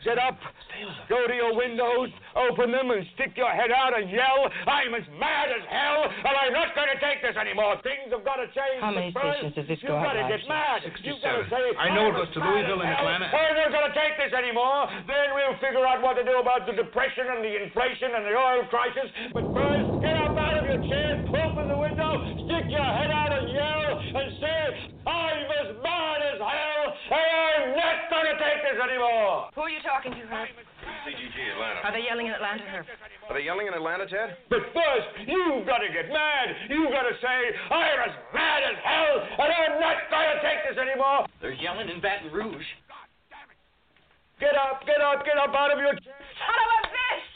Get up, go to your windows, open them, and stick your head out and yell, I'm as mad as hell, and I'm not going to take this anymore. Things have got to change. How many stations does this go out? You've got to get mad. You've got to say, I know it goes to Louisville and Atlanta. We're not going to take this anymore. Then we'll figure out what to do about the depression and the inflation and the oil crisis. But first, get up out of your chair, open the window, stick your head out and yell, and say, I'm as mad as hell, and I'm not going to take this anymore. Who are you talking to, Herb? CGG Atlanta. Are they yelling in Atlanta, Herb? Are they yelling in Atlanta, Ted? But first, you've got to get mad. You've got to say, I'm as mad as hell, and I'm not going to take this anymore. They're yelling in Baton Rouge. God damn it. Get up out of your chair. Son of a bitch!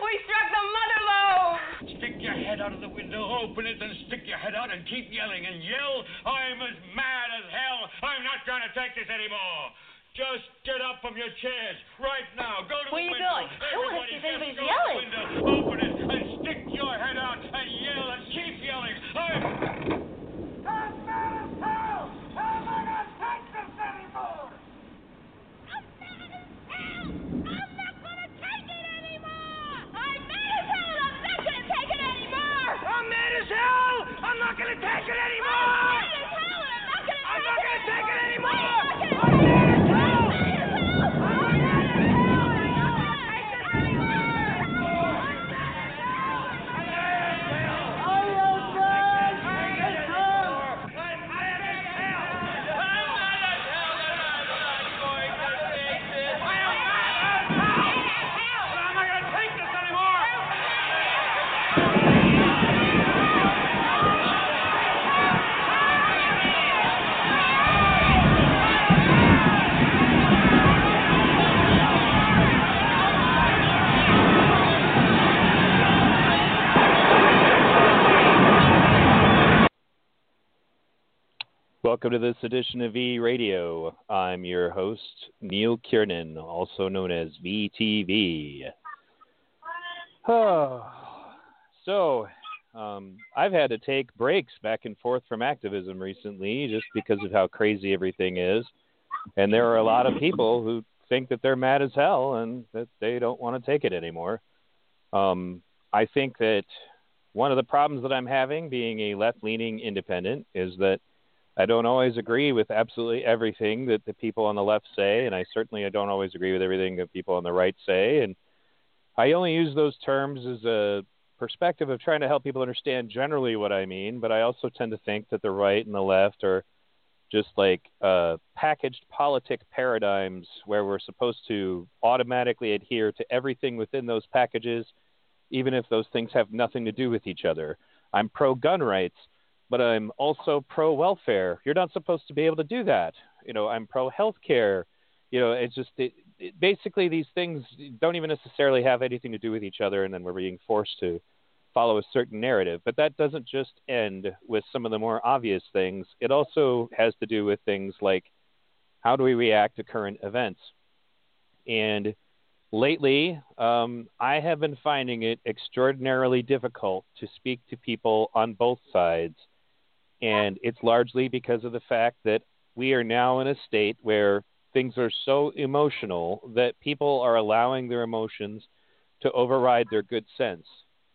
We struck the mother lode! Stick your head out of the window, open it, and stick your head out and keep yelling and yell, I'm as mad as hell. I'm not going to take this anymore. Just get up from your chairs right now. Go to the window. Where are you going? I don't want to see if anybody's yelling. Open it and stick your head out and yell and keep yelling. I'm mad as hell. I'm not going to take this anymore. I'm mad as hell. I'm not going to take it anymore. I'm mad as hell. I'm not going to take it anymore. I'm mad as hell. I'm not going to take it anymore. I'm mad as hell. I'm not going to take it anymore. I'm not going to take it anymore. Welcome to this edition of V Radio. I'm your host, Neil Kiernan, also known as VTV. So, I've had to take breaks back and forth from activism recently just because of how crazy everything is. And there are a lot of people who think that they're mad as hell and that they don't want to take it anymore. I think that one of the problems that I'm having being a left-leaning independent is that I don't always agree with absolutely everything that the people on the left say, and I certainly don't always agree with everything that people on the right say. And I only use those terms as a perspective of trying to help people understand generally what I mean, but I also tend to think that the right and the left are just like packaged politic paradigms where we're supposed to automatically adhere to everything within those packages, even if those things have nothing to do with each other. I'm pro-gun rights, but I'm also pro-welfare. You're not supposed to be able to do that. You know, I'm pro-healthcare. You know, it's just basically these things don't even necessarily have anything to do with each other, and then we're being forced to follow a certain narrative. But that doesn't just end with some of the more obvious things. It also has to do with things like, how do we react to current events? And lately, I have been finding it extraordinarily difficult to speak to people on both sides. And it's largely because of the fact that we are now in a state where things are so emotional that people are allowing their emotions to override their good sense.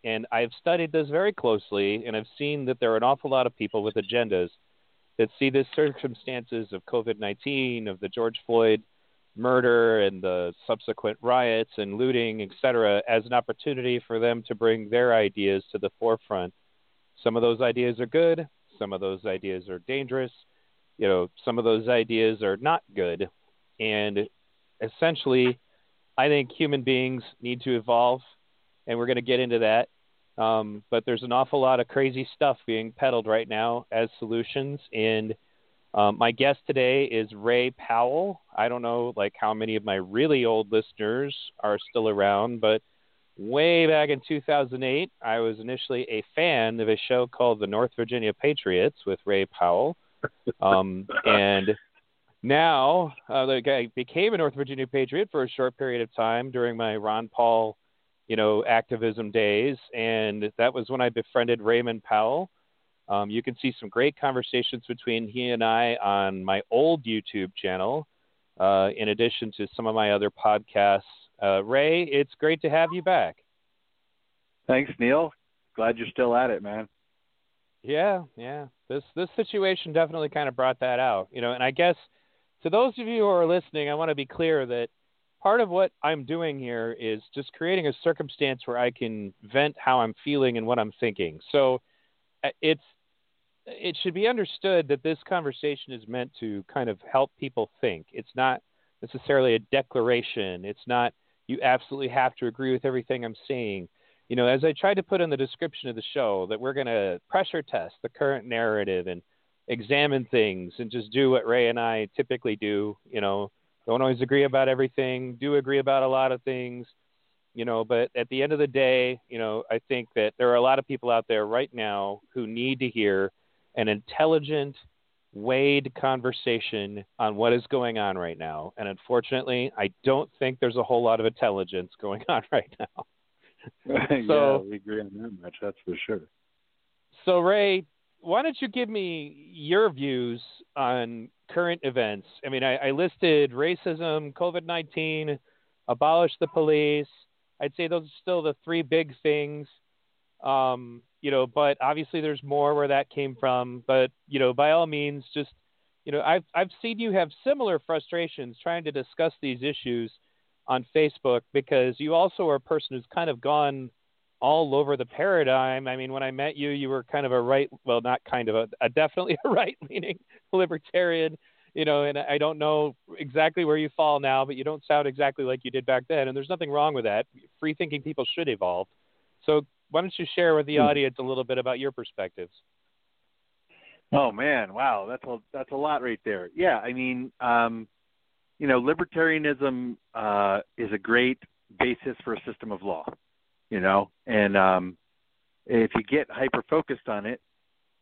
And I've studied this very closely, and I've seen that there are an awful lot of people with agendas that see the circumstances of COVID-19, of the George Floyd murder and the subsequent riots and looting, et cetera, as an opportunity for them to bring their ideas to the forefront. Some of those ideas are good. Some of those ideas are dangerous. You know, some of those ideas are not good. And essentially, I think human beings need to evolve, and we're going to get into that. But there's an awful lot of crazy stuff being peddled right now as solutions. And my guest today is Ray Powell. I don't know like how many of my really old listeners are still around, but way back in 2008, I was initially a fan of a show called The North Virginia Patriots with Ray Powell. And now I became a North Virginia Patriot for a short period of time during my Ron Paul, you know, activism days. And that was when I befriended Raymond Powell. You can see some great conversations between he and I on my old YouTube channel, in addition to some of my other podcasts. Ray, it's great to have you back. Thanks, Neil. Glad you're still at it, man. Yeah. This situation definitely kind of brought that out, you know, and I guess to those of you who are listening, I want to be clear that part of what I'm doing here is just creating a circumstance where I can vent how I'm feeling and what I'm thinking. So it should be understood that this conversation is meant to kind of help people think. It's not necessarily a declaration. It's not, you absolutely have to agree with everything I'm saying. You know, as I tried to put in the description of the show, that we're going to pressure test the current narrative and examine things and just do what Ray and I typically do. You know, don't always agree about everything, do agree about a lot of things, you know, but at the end of the day, you know, I think that there are a lot of people out there right now who need to hear an intelligent, weighed conversation on what is going on right now. And unfortunately, I don't think there's a whole lot of intelligence going on right now. So, yeah, we agree on that much, that's for sure. So, Ray, why don't you give me your views on current events? I mean, I listed racism, COVID-19, abolish the police. I'd say those are still the three big things, you know, but obviously there's more where that came from. But, you know, by all means, just, you know, I've seen you have similar frustrations trying to discuss these issues on Facebook, because you also are a person who's kind of gone all over the paradigm. I mean, when I met you, you were kind of a right, well, not kind of a definitely a right-leaning libertarian, you know, and I don't know exactly where you fall now, but you don't sound exactly like you did back then. And there's nothing wrong with that. Free-thinking people should evolve. So why don't you share with the audience a little bit about your perspectives? Oh man. Wow. That's a lot right there. Yeah. I mean, you know, libertarianism is a great basis for a system of law, you know, and if you get hyper-focused on it,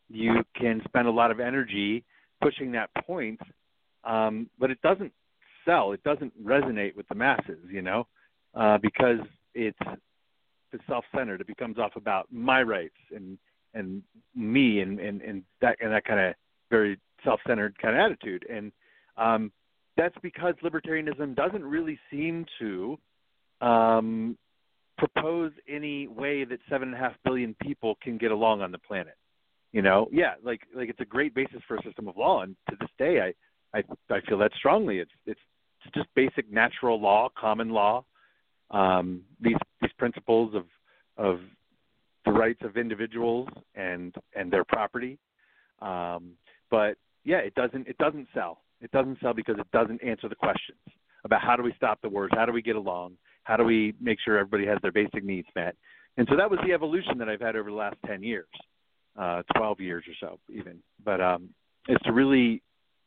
you can spend a lot of energy pushing that point, but it doesn't sell. It doesn't resonate with the masses, you know, because it's self-centered. It becomes off about my rights and me and that kind of very self-centered kind of attitude. And that's because libertarianism doesn't really seem to propose any way that 7.5 billion people can get along on the planet. You know, yeah, like it's a great basis for a system of law, and to this day, I feel that strongly. It's just basic natural law, common law. These principles of the rights of individuals and their property, but yeah, it doesn't sell. It doesn't sell because it doesn't answer the questions about how do we stop the wars, how do we get along, how do we make sure everybody has their basic needs met. And so that was the evolution that I've had over the last 10 years, 12 years or so even. But it's to really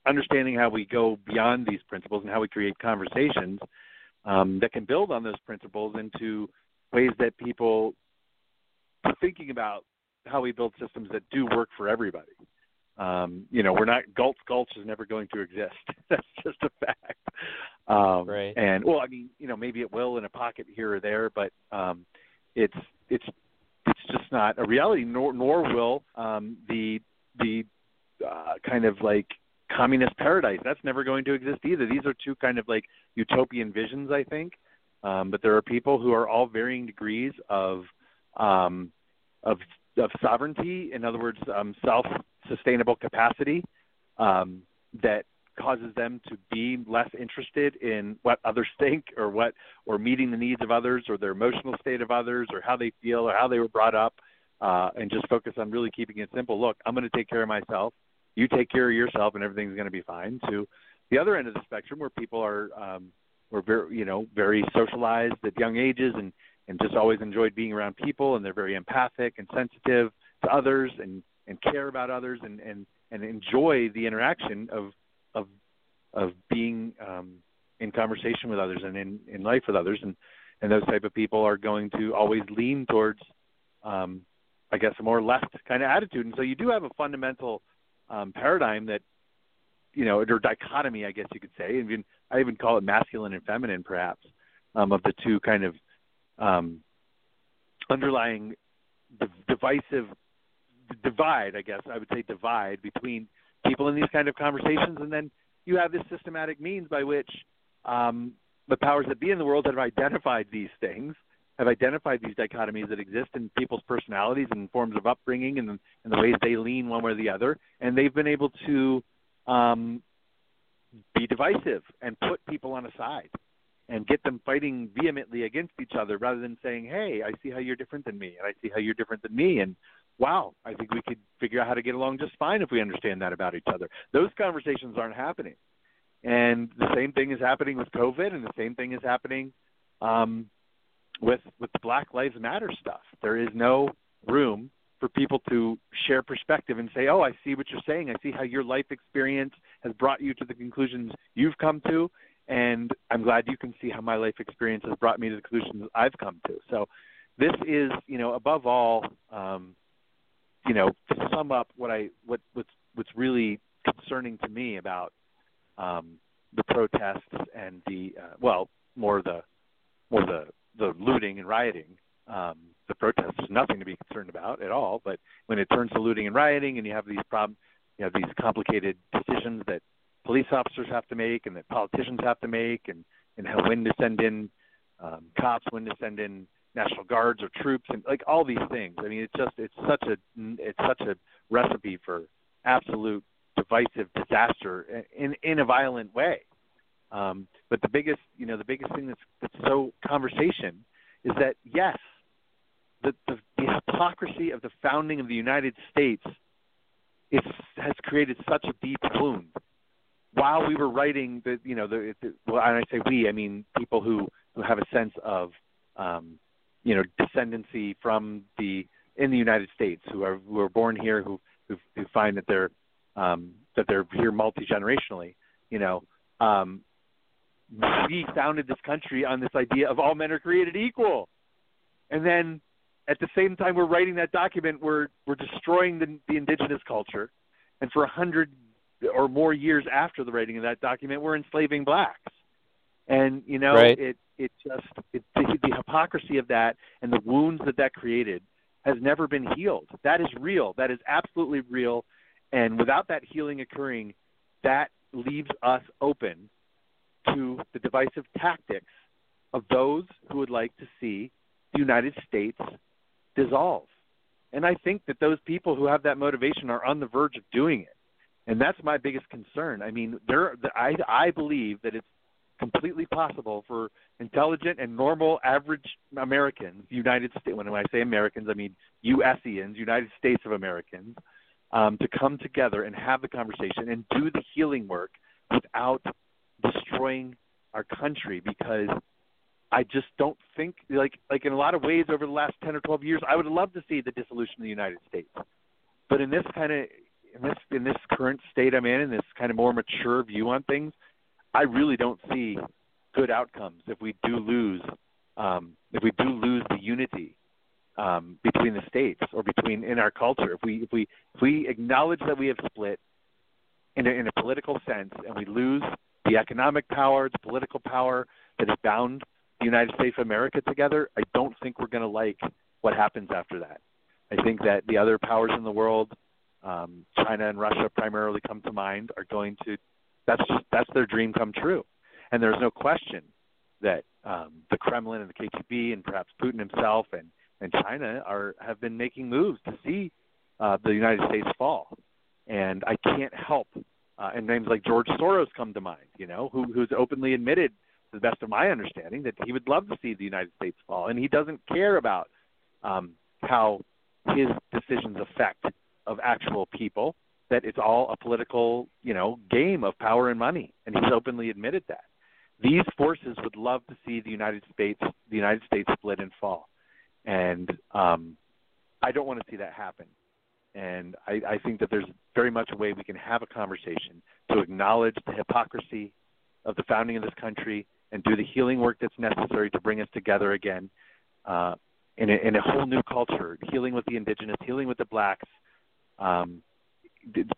understanding how we go beyond these principles and how we create conversations that can build on those principles into ways that people are thinking about how we build systems that do work for everybody. You know, we're not Gulch is never going to exist. That's just a fact. Right. And well, I mean, you know, maybe it will in a pocket here or there, but it's just not a reality. Nor will the kind of like communist paradise. That's never going to exist either. These are two kind of like utopian visions, I think. But there are people who are all varying degrees of sovereignty. In other words, self-sustainable capacity that causes them to be less interested in what others think or meeting the needs of others or their emotional state of others or how they feel or how they were brought up, and just focus on really keeping it simple. Look, I'm going to take care of myself. You take care of yourself and everything's going to be fine. To the other end of the spectrum where people are very socialized at young ages and just always enjoyed being around people, and they're very empathic and sensitive to others and care about others and enjoy the interaction of being in conversation with others and in life with others. And those type of people are going to always lean towards, I guess, a more left kind of attitude. And so you do have a fundamental paradigm that, you know, or dichotomy, I guess you could say. I even call it masculine and feminine, perhaps, of the two kind of underlying divide between people in these kind of conversations. And then you have this systematic means by which the powers that be in the world have identified these things, have identified these dichotomies that exist in people's personalities and forms of upbringing and the ways they lean one way or the other. And they've been able to be divisive and put people on a side and get them fighting vehemently against each other rather than saying, hey, I see how you're different than me, and I see how you're different than me, and wow, I think we could figure out how to get along just fine if we understand that about each other. Those conversations aren't happening. And the same thing is happening with COVID, and the same thing is happening with the Black Lives Matter stuff. There is no room for people to share perspective and say, oh, I see what you're saying. I see how your life experience has brought you to the conclusions you've come to, and I'm glad you can see how my life experience has brought me to the conclusions I've come to. So this is, you know, above all, you know, to sum up what's really concerning to me about the protests and the more the looting and rioting. The protests is nothing to be concerned about at all, but when it turns to looting and rioting, and you have these problems, you have these complicated decisions that police officers have to make and that politicians have to make, and how, when to send in cops, when to send in National Guards or troops, and like all these things. I mean, it's such a recipe for absolute divisive disaster in a violent way. But the biggest thing that's so conversation is that, yes, the hypocrisy of the founding of the United States has created such a deep wound. While we were writing and I say we, I mean people who have a sense of, descendancy from in the United States, who were born here, who find that they're here multi-generationally. We founded this country on this idea of all men are created equal, and then at the same time we're writing that document, we're destroying the indigenous culture, and for 100 or more years after the writing of that document, we're enslaving blacks. And, you know, right. The hypocrisy of that and the wounds that created has never been healed. That is real. That is absolutely real. And without that healing occurring, that leaves us open to the divisive tactics of those who would like to see the United States dissolve. And I think that those people who have that motivation are on the verge of doing it. And that's my biggest concern. I mean, I believe that it's completely possible for intelligent and normal, average Americans, United States. When I say Americans, I mean U.S.ians, United States of Americans, to come together and have the conversation and do the healing work without destroying our country. Because I just don't think, like in a lot of ways, over the last 10 or 12 years, I would love to see the dissolution of the United States. But in this current state I'm in this kind of more mature view on things, I really don't see good outcomes if we do lose the unity between the states or between in our culture. If we acknowledge that we have split in a political sense, and we lose the economic power, the political power that has bound the United States of America together, I don't think we're going to like what happens after that. I think that the other powers in the world, China and Russia primarily come to mind, are going to – that's their dream come true. And there's no question that the Kremlin and the KGB and perhaps Putin himself and China have been making moves to see the United States fall. And I can't help and names like George Soros come to mind, you know, who's openly admitted, to the best of my understanding, that he would love to see the United States fall, and he doesn't care about how his decisions affect of actual people, that it's all a political, you know, game of power and money, and he's openly admitted that. These forces would love to see the United States split and fall, and I don't want to see that happen. And I think that there's very much a way we can have a conversation to acknowledge the hypocrisy of the founding of this country and do the healing work that's necessary to bring us together again in a whole new culture, healing with the indigenous, healing with the blacks,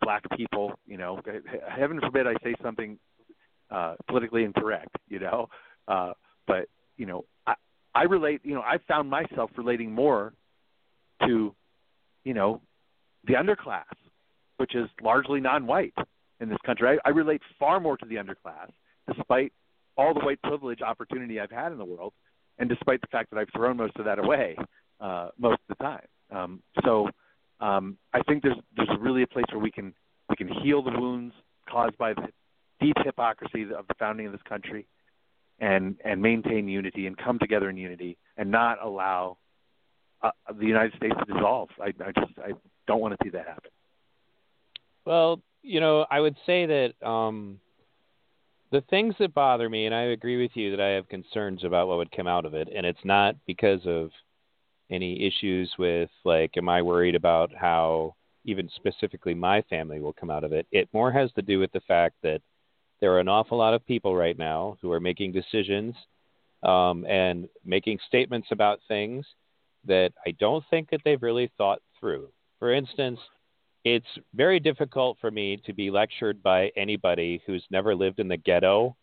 black people. You know, heaven forbid I say something politically incorrect, you know. But, you know, I relate, you know, I found myself relating more to, you know, the underclass, which is largely non-white in this country. I relate far more to the underclass, despite all the white privilege opportunity I've had in the world, and despite the fact that I've thrown most of that away most of the time. So I think there's really a place where we can heal the wounds caused by the deep hypocrisy of the founding of this country, and maintain unity and come together in unity and not allow the United States to dissolve. I don't want to see that happen. Well, you know, I would say that the things that bother me, and I agree with you that I have concerns about what would come out of it, and it's not because of any issues with, like, am I worried about how even specifically my family will come out of it? It more has to do with the fact that there are an awful lot of people right now who are making decisions and making statements about things that I don't think that they've really thought through. For instance, it's very difficult for me to be lectured by anybody who's never lived in the ghetto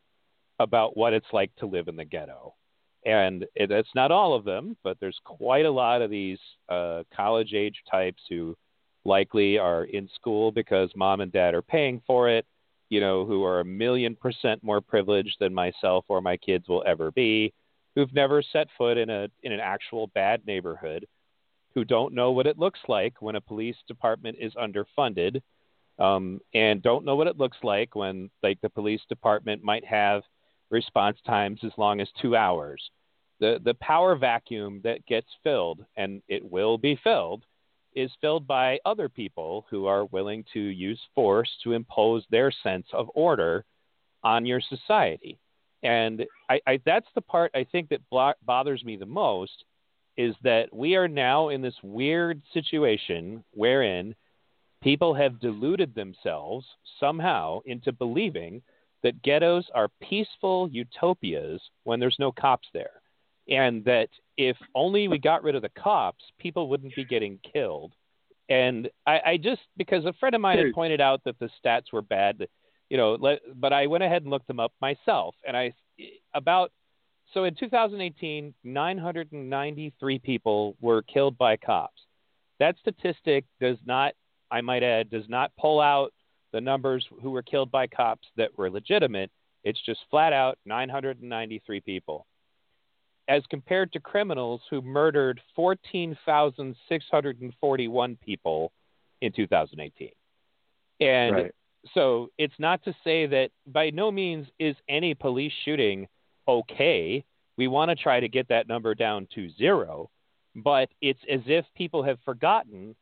about what it's like to live in the ghetto. And it's not all of them, but there's quite a lot of these college-age types who likely are in school because mom and dad are paying for it, you know, who are 1,000,000% more privileged than myself or my kids will ever be, who've never set foot in an actual bad neighborhood, who don't know what it looks like when a police department is underfunded, and don't know what it looks like when, like, the police department might have response times as long as 2 hours. The power vacuum that gets filled, and it will be filled, is filled by other people who are willing to use force to impose their sense of order on your society. And I that's the part I think that bothers me the most, is that we are now in this weird situation wherein people have deluded themselves somehow into believing that ghettos are peaceful utopias when there's no cops there, and that if only we got rid of the cops, people wouldn't be getting killed. And I just, because a friend of mine had pointed out that the stats were bad, you know, but I went ahead and looked them up myself, and so in 2018, 993 people were killed by cops. That statistic does not, I might add, does not pull out the numbers who were killed by cops that were legitimate. It's just flat out 993 people. As compared to criminals who murdered 14,641 people in 2018. And right. So it's not to say that by no means is any police shooting okay, we want to try to get that number down to zero, but it's as if people have forgotten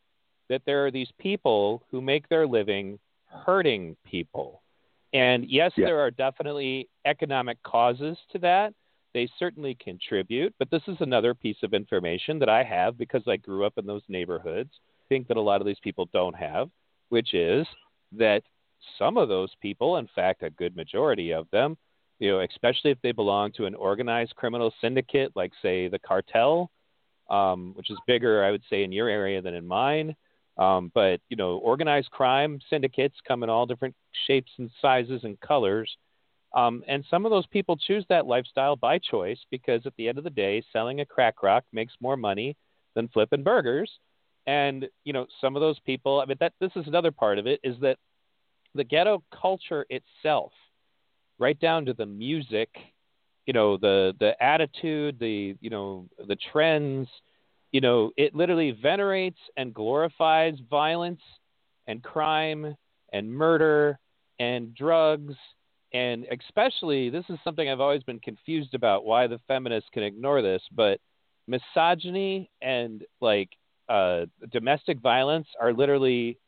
that there are these people who make their living hurting people. And yes, yeah, there are definitely economic causes to that. They certainly contribute, but this is another piece of information that I have because I grew up in those neighborhoods. I think that a lot of these people don't have, which is that some of those people, in fact, a good majority of them, you know, especially if they belong to an organized criminal syndicate, like, say, the cartel, which is bigger, I would say, in your area than in mine. But, you know, organized crime syndicates come in all different shapes and sizes and colors. And some of those people choose that lifestyle by choice because at the end of the day, selling a crack rock makes more money than flipping burgers. And, you know, some of those people, I mean, that this is another part of it, is that the ghetto culture itself, right down to the music, you know, the attitude, the, you know, the trends, you know, it literally venerates and glorifies violence and crime and murder and drugs. And especially, this is something I've always been confused about, why the feminists can ignore this, but misogyny and, like, domestic violence are literally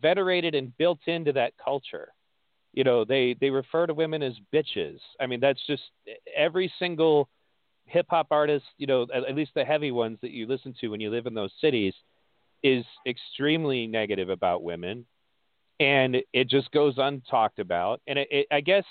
venerated and built into that culture. You know, they refer to women as bitches. I mean, that's just every single hip hop artist, you know, at least the heavy ones that you listen to when you live in those cities, is extremely negative about women. And it just goes untalked about. And I guess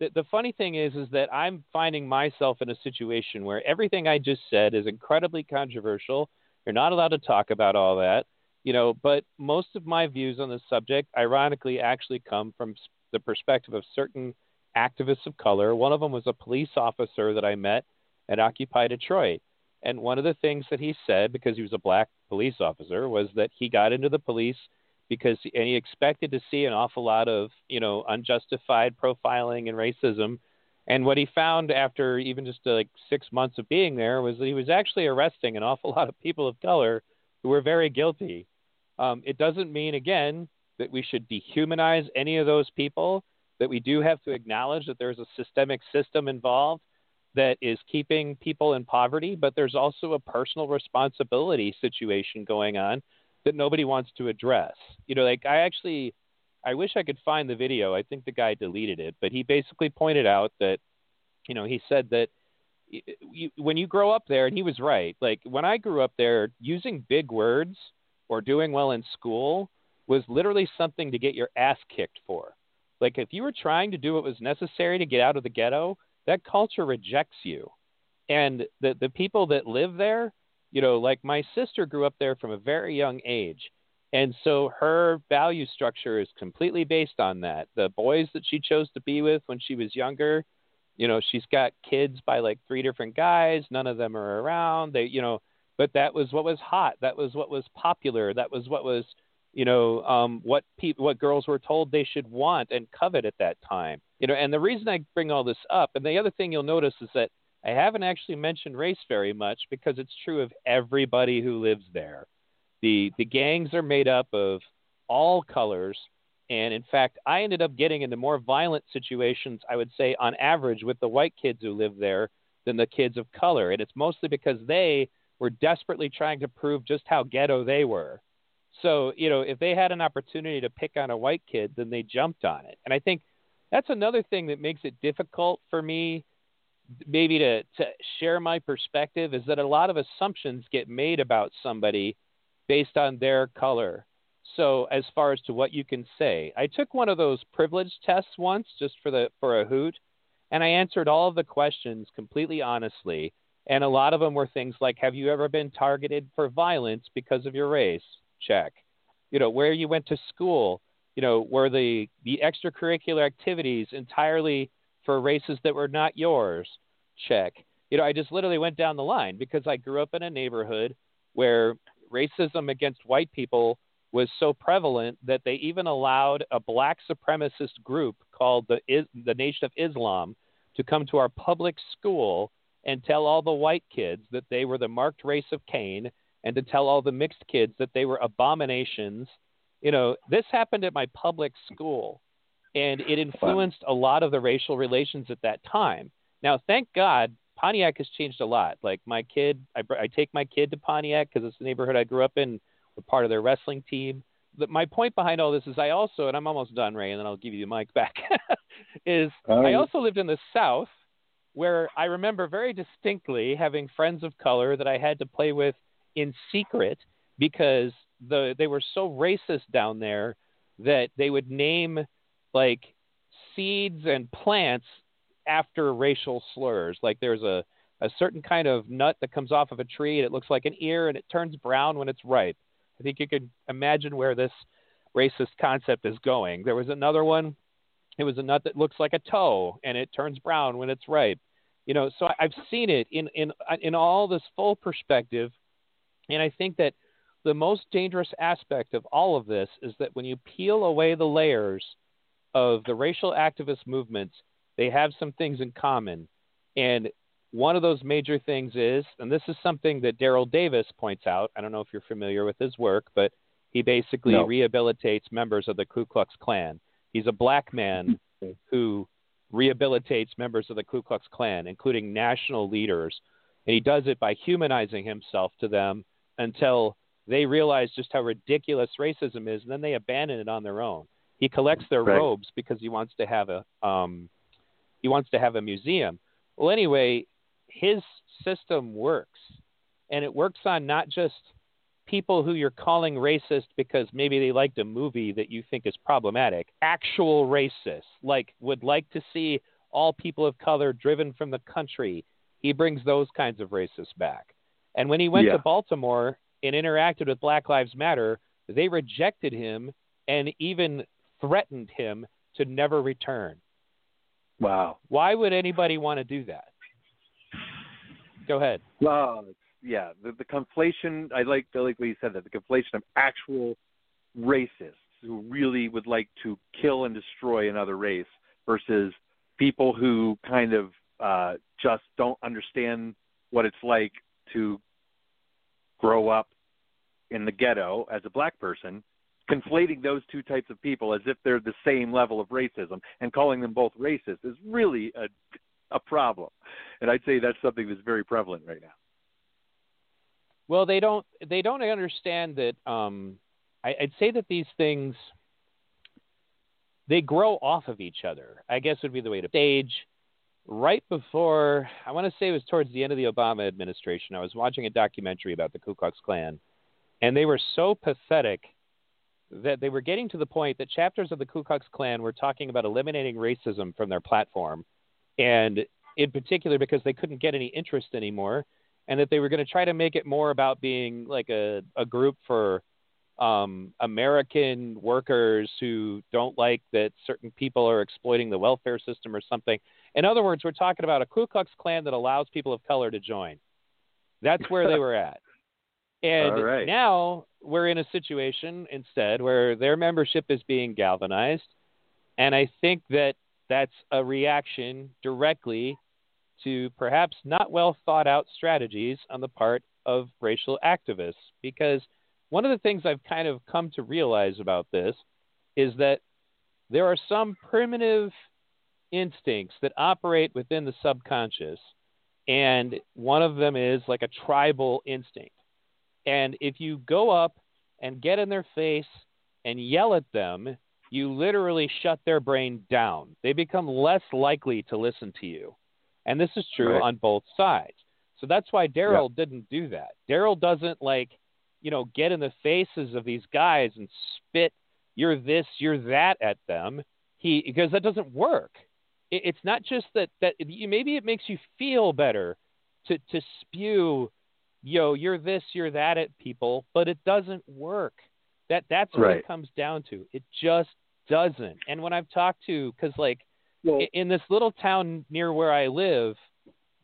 the funny thing is that I'm finding myself in a situation where everything I just said is incredibly controversial. You're not allowed to talk about all that, you know, but most of my views on this subject, ironically, actually come from the perspective of certain activists of color. One of them was a police officer that I met at Occupy Detroit. And one of the things that he said, because he was a black police officer, was that he got into the police because he expected to see an awful lot of, you know, unjustified profiling and racism. And what he found after even just like 6 months of being there was that he was actually arresting an awful lot of people of color who were very guilty. It doesn't mean, again, that we should dehumanize any of those people, that we do have to acknowledge that there's a systemic system involved that is keeping people in poverty, but there's also a personal responsibility situation going on that nobody wants to address. You know, like I wish I could find the video. I think the guy deleted it, but he basically pointed out that, you know, he said that when you grow up there, and he was right, like when I grew up there, using big words or doing well in school was literally something to get your ass kicked for. Like if you were trying to do what was necessary to get out of the ghetto, that culture rejects you. And the people that live there, you know, like my sister grew up there from a very young age. And so her value structure is completely based on that. The boys that she chose to be with when she was younger, you know, she's got kids by like 3 different guys. None of them are around. They, you know, but that was what was hot. That was what was popular. That was what was, you know, what girls were told they should want and covet at that time. You know, and the reason I bring all this up, and the other thing you'll notice is that I haven't actually mentioned race very much because it's true of everybody who lives there. The gangs are made up of all colors. And in fact, I ended up getting into more violent situations, I would say, on average with the white kids who live there than the kids of color. And it's mostly because they were desperately trying to prove just how ghetto they were. So, you know, if they had an opportunity to pick on a white kid, then they jumped on it. And I think that's another thing that makes it difficult for me maybe to share my perspective, is that a lot of assumptions get made about somebody based on their color. So as far as to what you can say, I took one of those privilege tests once just for a hoot. And I answered all of the questions completely honestly. And a lot of them were things like, have you ever been targeted for violence because of your race? Check. You know, where you went to school, you know, were the extracurricular activities entirely for races that were not yours? Check. You know, I just literally went down the line because I grew up in a neighborhood where racism against white people was so prevalent that they even allowed a black supremacist group called the Nation of Islam to come to our public school and tell all the white kids that they were the marked race of Cain, and to tell all the mixed kids that they were abominations. You know, this happened at my public school. And it influenced a lot of the racial relations at that time. Now, thank God, Pontiac has changed a lot. Like my kid, I take my kid to Pontiac because it's the neighborhood I grew up in. We're part of their wrestling team. My point behind all this is I also, and I'm almost done, Ray, and then I'll give you the mic back, is I also lived in the South, where I remember very distinctly having friends of color that I had to play with in secret because they were so racist down there that they would name like seeds and plants after racial slurs. Like there's a certain kind of nut that comes off of a tree and it looks like an ear and it turns brown when it's ripe. I think you can imagine where this racist concept is going. There was another one. It was a nut that looks like a toe and it turns brown when it's ripe. You know, so I've seen it in all this full perspective. And I think that the most dangerous aspect of all of this is that when you peel away the layers of the racial activist movements, they have some things in common. And one of those major things is, and this is something that Daryl Davis points out. I don't know if you're familiar with his work, but he basically rehabilitates members of the Ku Klux Klan. He's a black man who rehabilitates members of the Ku Klux Klan, including national leaders. And he does it by humanizing himself to them until they realize just how ridiculous racism is, and then they abandon it on their own. He collects their robes because he wants to have a museum. Well, anyway, his system works, and it works on not just people who you're calling racist because maybe they liked a movie that you think is problematic. Actual racists, like would like to see all people of color driven from the country. He brings those kinds of racists back. And when he went to Baltimore and interacted with Black Lives Matter, they rejected him and even threatened him to never return. Wow. Why would anybody want to do that? Go ahead. Yeah, the conflation, I like what you said, that the conflation of actual racists who really would like to kill and destroy another race versus people who kind of just don't understand what it's like to grow up in the ghetto as a black person, conflating those two types of people as if they're the same level of racism and calling them both racist is really a problem. And I'd say that's something that's very prevalent right now. Well, they don't understand that. I'd say that these things, they grow off of each other, I guess would be the way to stage. Right before, I want to say it was towards the end of the Obama administration, I was watching a documentary about the Ku Klux Klan, and they were so pathetic that they were getting to the point that chapters of the Ku Klux Klan were talking about eliminating racism from their platform, and in particular because they couldn't get any interest anymore, and that they were going to try to make it more about being like a group for American workers who don't like that certain people are exploiting the welfare system or something. In other words, we're talking about a Ku Klux Klan that allows people of color to join. That's where they were at. And now we're in a situation instead where their membership is being galvanized. And I think that that's a reaction directly to perhaps not well thought out strategies on the part of racial activists. Because one of the things I've kind of come to realize about this is that there are some primitive instincts that operate within the subconscious, and one of them is like a tribal instinct. And if you go up and get in their face and yell at them, you literally shut their brain down. They become less likely to listen to you. And this is true on both sides. So that's why Daryl didn't do that. Daryl doesn't get in the faces of these guys and spit, you're this, you're that at them. Because that doesn't work. It's not just that maybe it makes you feel better to spew, you're this, you're that at people, but it doesn't work. That's what it comes down to. It just doesn't. And when I've talked to, because in this little town near where I live,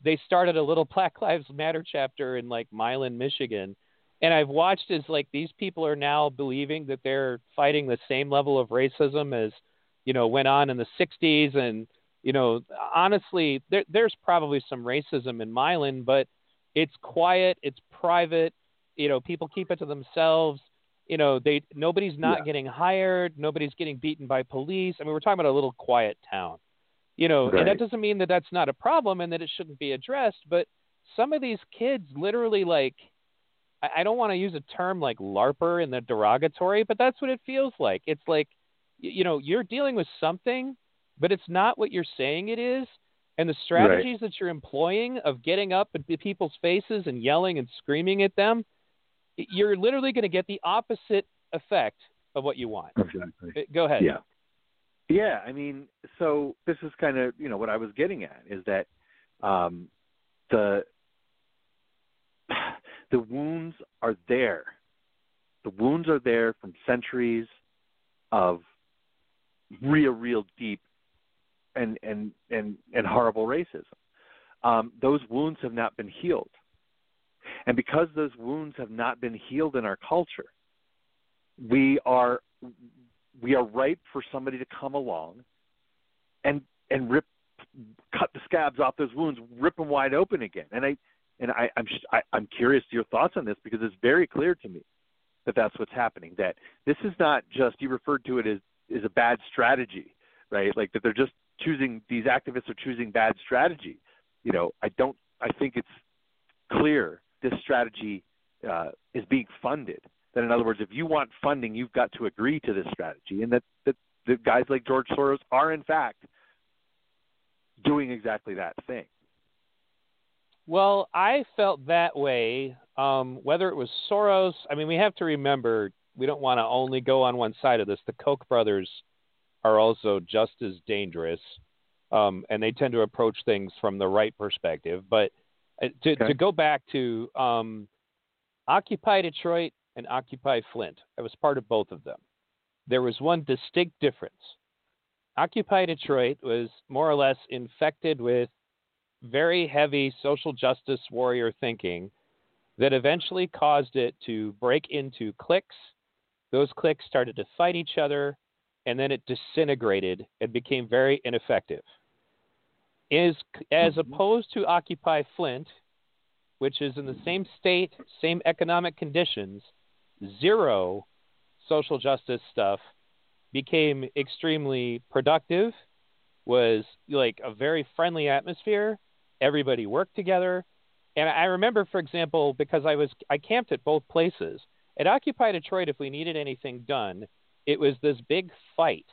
they started a little Black Lives Matter chapter in Milan, Michigan. And I've watched as these people are now believing that they're fighting the same level of racism as, went on in the 60s. And, honestly, there's probably some racism in Milan, but it's quiet. It's private. People keep it to themselves. Nobody's not getting hired. Nobody's getting beaten by police. I mean, we're talking about a little quiet town, and that doesn't mean that that's not a problem and that it shouldn't be addressed. But some of these kids literally I don't want to use a term like LARPer in the derogatory, but that's what it feels like. It's like, you're dealing with something, but it's not what you're saying it is. And the strategies that you're employing of getting up at people's faces and yelling and screaming at them, you're literally going to get the opposite effect of what you want. Exactly. Go ahead. Yeah. Yeah, I mean, so this is kind of, you know, what I was getting at is that the wounds are there. The wounds are there from centuries of real deep and horrible racism. Those wounds have not been healed. And because those wounds have not been healed in our culture, we are ripe for somebody to come along and cut the scabs off those wounds, rip them wide open again. I'm curious to your thoughts on this, because it's very clear to me that that's what's happening. That this is not just, you referred to it as a bad strategy, right? Like that they're just choosing, these activists are choosing bad strategy. You know, I think it's clear this strategy is being funded. That, in other words, if you want funding, you've got to agree to this strategy, and that the guys like George Soros are, in fact, doing exactly that thing. Well, I felt that way, whether it was Soros. I mean, we have to remember, we don't want to only go on one side of this. The Koch brothers are also just as dangerous, and they tend to approach things from the right perspective. But to go back to Occupy Detroit and Occupy Flint, I was part of both of them. There was one distinct difference. Occupy Detroit was more or less infected with very heavy social justice warrior thinking that eventually caused it to break into cliques. Those cliques started to fight each other, and then it disintegrated and became very ineffective. As opposed to Occupy Flint, which is in the same state, same economic conditions, zero social justice stuff, became extremely productive, was like a very friendly atmosphere. Everybody worked together. And I remember, for example, because I camped at both places. At Occupy Detroit, if we needed anything done, it was this big fight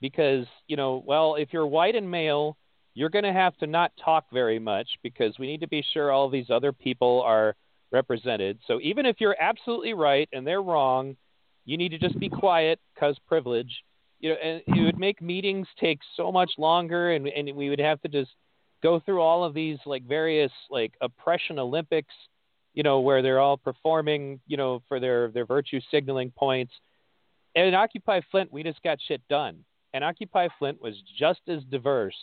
because, you know, well, if you're white and male, you're going to have to not talk very much because we need to be sure all these other people are represented. So even if you're absolutely right and they're wrong, you need to just be quiet because privilege. You know, and it would make meetings take so much longer, and we would have to just go through all of these like various like oppression Olympics, you know, where they're all performing, you know, for their virtue signaling points. And in Occupy Flint, we just got shit done. And Occupy Flint was just as diverse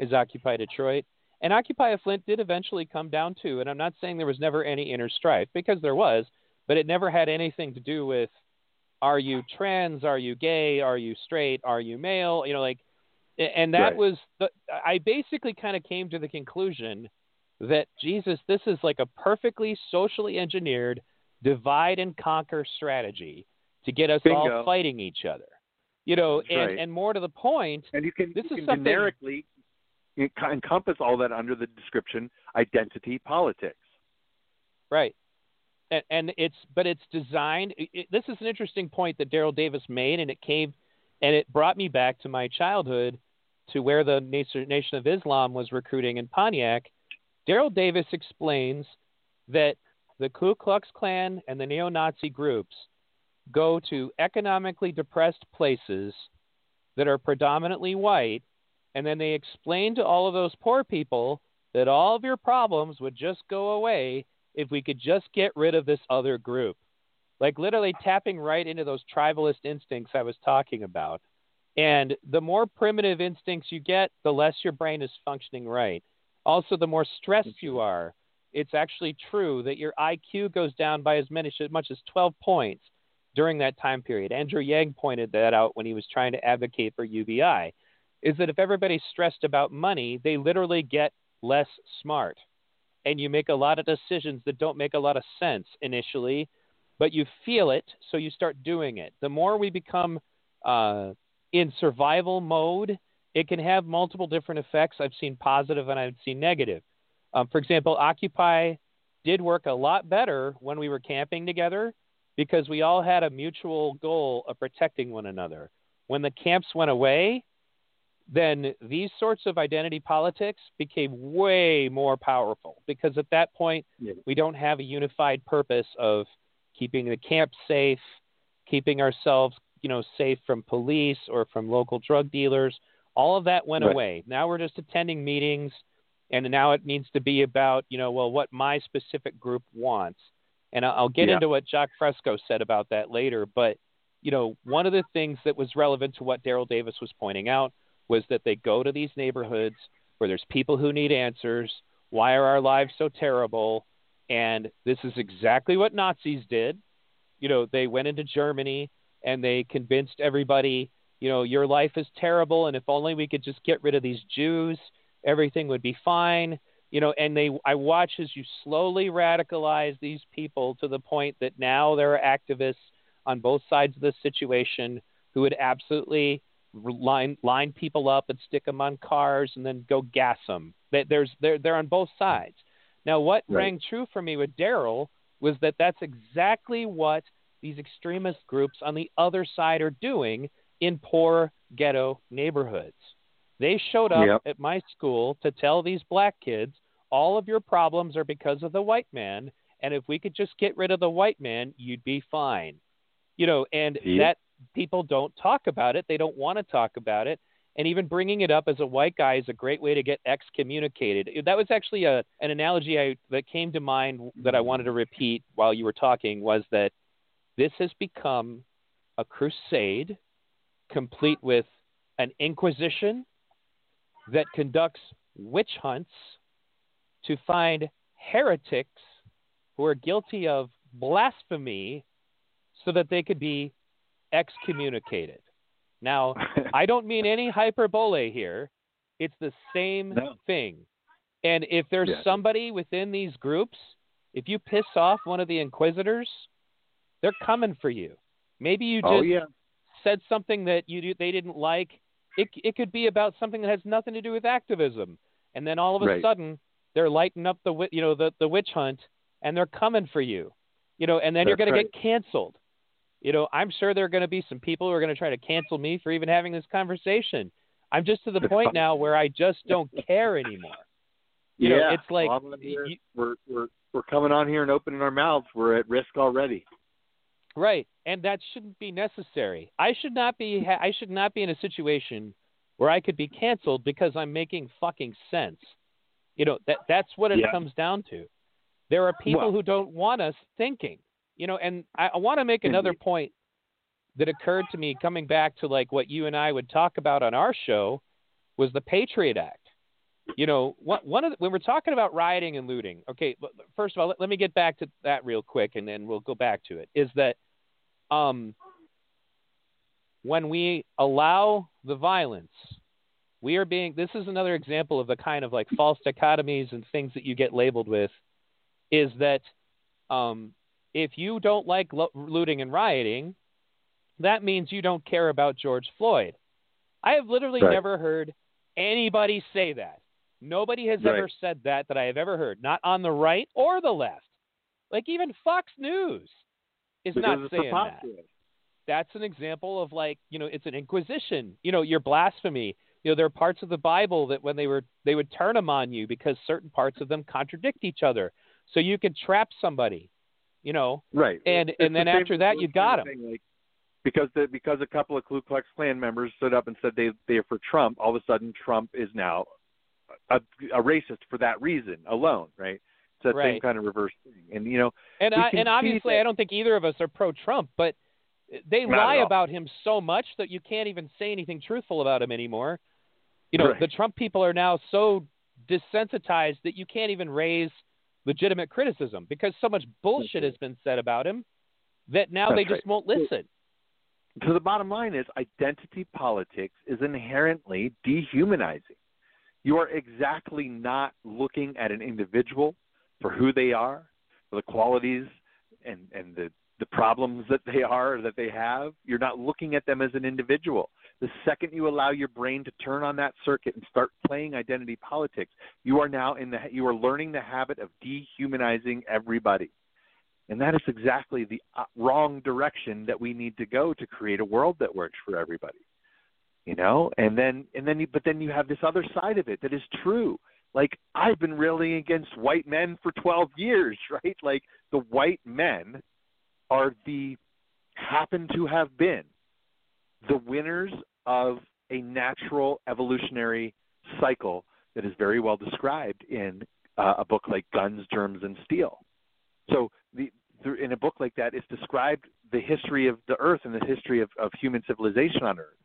as Occupy Detroit. And Occupy Flint did eventually come down too. And I'm not saying there was never any inner strife, because there was, but it never had anything to do with, are you trans? Are you gay? Are you straight? Are you male? You know, like, and that right. was, I basically kind of came to the conclusion that, Jesus, this is like a perfectly socially engineered divide and conquer strategy to get us Bingo. All fighting each other, you know, right. and more to the point, and you can something generically encompass all that under the description, identity politics. Right. It's designed. This is an interesting point that Daryl Davis made, and it brought me back to my childhood, to where the Nation of Islam was recruiting in Pontiac. Daryl Davis explains that the Ku Klux Klan and the neo-Nazi groups go to economically depressed places that are predominantly white, and then they explain to all of those poor people that all of your problems would just go away if we could just get rid of this other group. Like literally tapping right into those tribalist instincts I was talking about. And the more primitive instincts you get, the less your brain is functioning right. Also, the more stressed you are. It's actually true that your IQ goes down by as much as 12 points during that time period. Andrew Yang pointed that out when he was trying to advocate for UBI, is that if everybody's stressed about money, they literally get less smart. And you make a lot of decisions that don't make a lot of sense initially, but you feel it, so you start doing it. The more we become in survival mode, it can have multiple different effects. I've seen positive and I've seen negative. For example, Occupy did work a lot better when we were camping together because we all had a mutual goal of protecting one another. When the camps went away, then these sorts of identity politics became way more powerful because at that point, we don't have a unified purpose of keeping the camp safe, keeping ourselves safe from police or from local drug dealers. All of that went away. Now we're just attending meetings, and now it needs to be about, what my specific group wants. And I'll get into what Jacques Fresco said about that later. But, one of the things that was relevant to what Daryl Davis was pointing out was that they go to these neighborhoods where there's people who need answers. Why are our lives so terrible? And this is exactly what Nazis did. They went into Germany and they convinced everybody, your life is terrible, and if only we could just get rid of these Jews, everything would be fine. And I watch as you slowly radicalize these people to the point that now there are activists on both sides of the situation who would absolutely line people up and stick them on cars and then go gas them. They're on both sides. Now, what rang true for me with Daryl was that that's exactly what these extremist groups on the other side are doing in poor ghetto neighborhoods. They showed up at my school to tell these black kids, all of your problems are because of the white man, and if we could just get rid of the white man, you'd be fine. That people don't talk about it. They don't want to talk about it. And even bringing it up as a white guy is a great way to get excommunicated. That was actually an analogy that came to mind that I wanted to repeat while you were talking, was that this has become a crusade complete with an inquisition that conducts witch hunts to find heretics who are guilty of blasphemy so that they could be excommunicated. Now, I don't mean any hyperbole here. It's the same thing. And if there's somebody within these groups, if you piss off one of the inquisitors, they're coming for you. Maybe you just said something that they didn't like. It could be about something that has nothing to do with activism. And then all of a sudden, they're lighting up the witch hunt, and they're coming for you. And then you're going to get canceled. I'm sure there are going to be some people who are going to try to cancel me for even having this conversation. I'm just to the point now where I just don't care anymore. It's like we're coming on here and opening our mouths. We're at risk already. Right, and that shouldn't be necessary. I should not be in a situation where I could be canceled because I'm making fucking sense. That's what it comes down to. There are people who don't want us thinking. And I want to make another point that occurred to me coming back to like what you and I would talk about on our show was the Patriot Act. When we're talking about rioting and looting, okay, first of all, let me get back to that real quick and then we'll go back to it, is that when we allow the violence, this is another example of the kind of like false dichotomies and things that you get labeled with, is that if you don't like looting and rioting, that means you don't care about George Floyd. I have literally never heard anybody say that. Nobody has ever said that I have ever heard, not on the right or the left. Like even Fox News is not saying that. That's an example of like, it's an inquisition. Your blasphemy. There are parts of the Bible that when they would turn them on you because certain parts of them contradict each other. So you could trap somebody. And then after that, you got him. Because a couple of Ku Klux Klan members stood up and said they are for Trump, all of a sudden Trump is now a racist for that reason alone, right? It's that same kind of reverse thing. And, and obviously I don't think either of us are pro-Trump, but they lie about him so much that you can't even say anything truthful about him anymore. The Trump people are now so desensitized that you can't even raise legitimate criticism because so much bullshit has been said about him that now they just won't listen. So the bottom line is identity politics is inherently dehumanizing. You are exactly not looking at an individual for who they are, for the qualities and the problems that they are or that they have. You're not looking at them as an individual. The second you allow your brain to turn on that circuit and start playing identity politics, you are now you are learning the habit of dehumanizing everybody. And that is exactly the wrong direction that we need to go to create a world that works for everybody. But then you have this other side of it that is true. Like I've been railing against white men for 12 years, right? Like the white men are the happen to have been the winners of a natural evolutionary cycle that is very well described in a book like Guns, Germs, and Steel. So in a book like that, it's described the history of the earth and the history of human civilization on earth,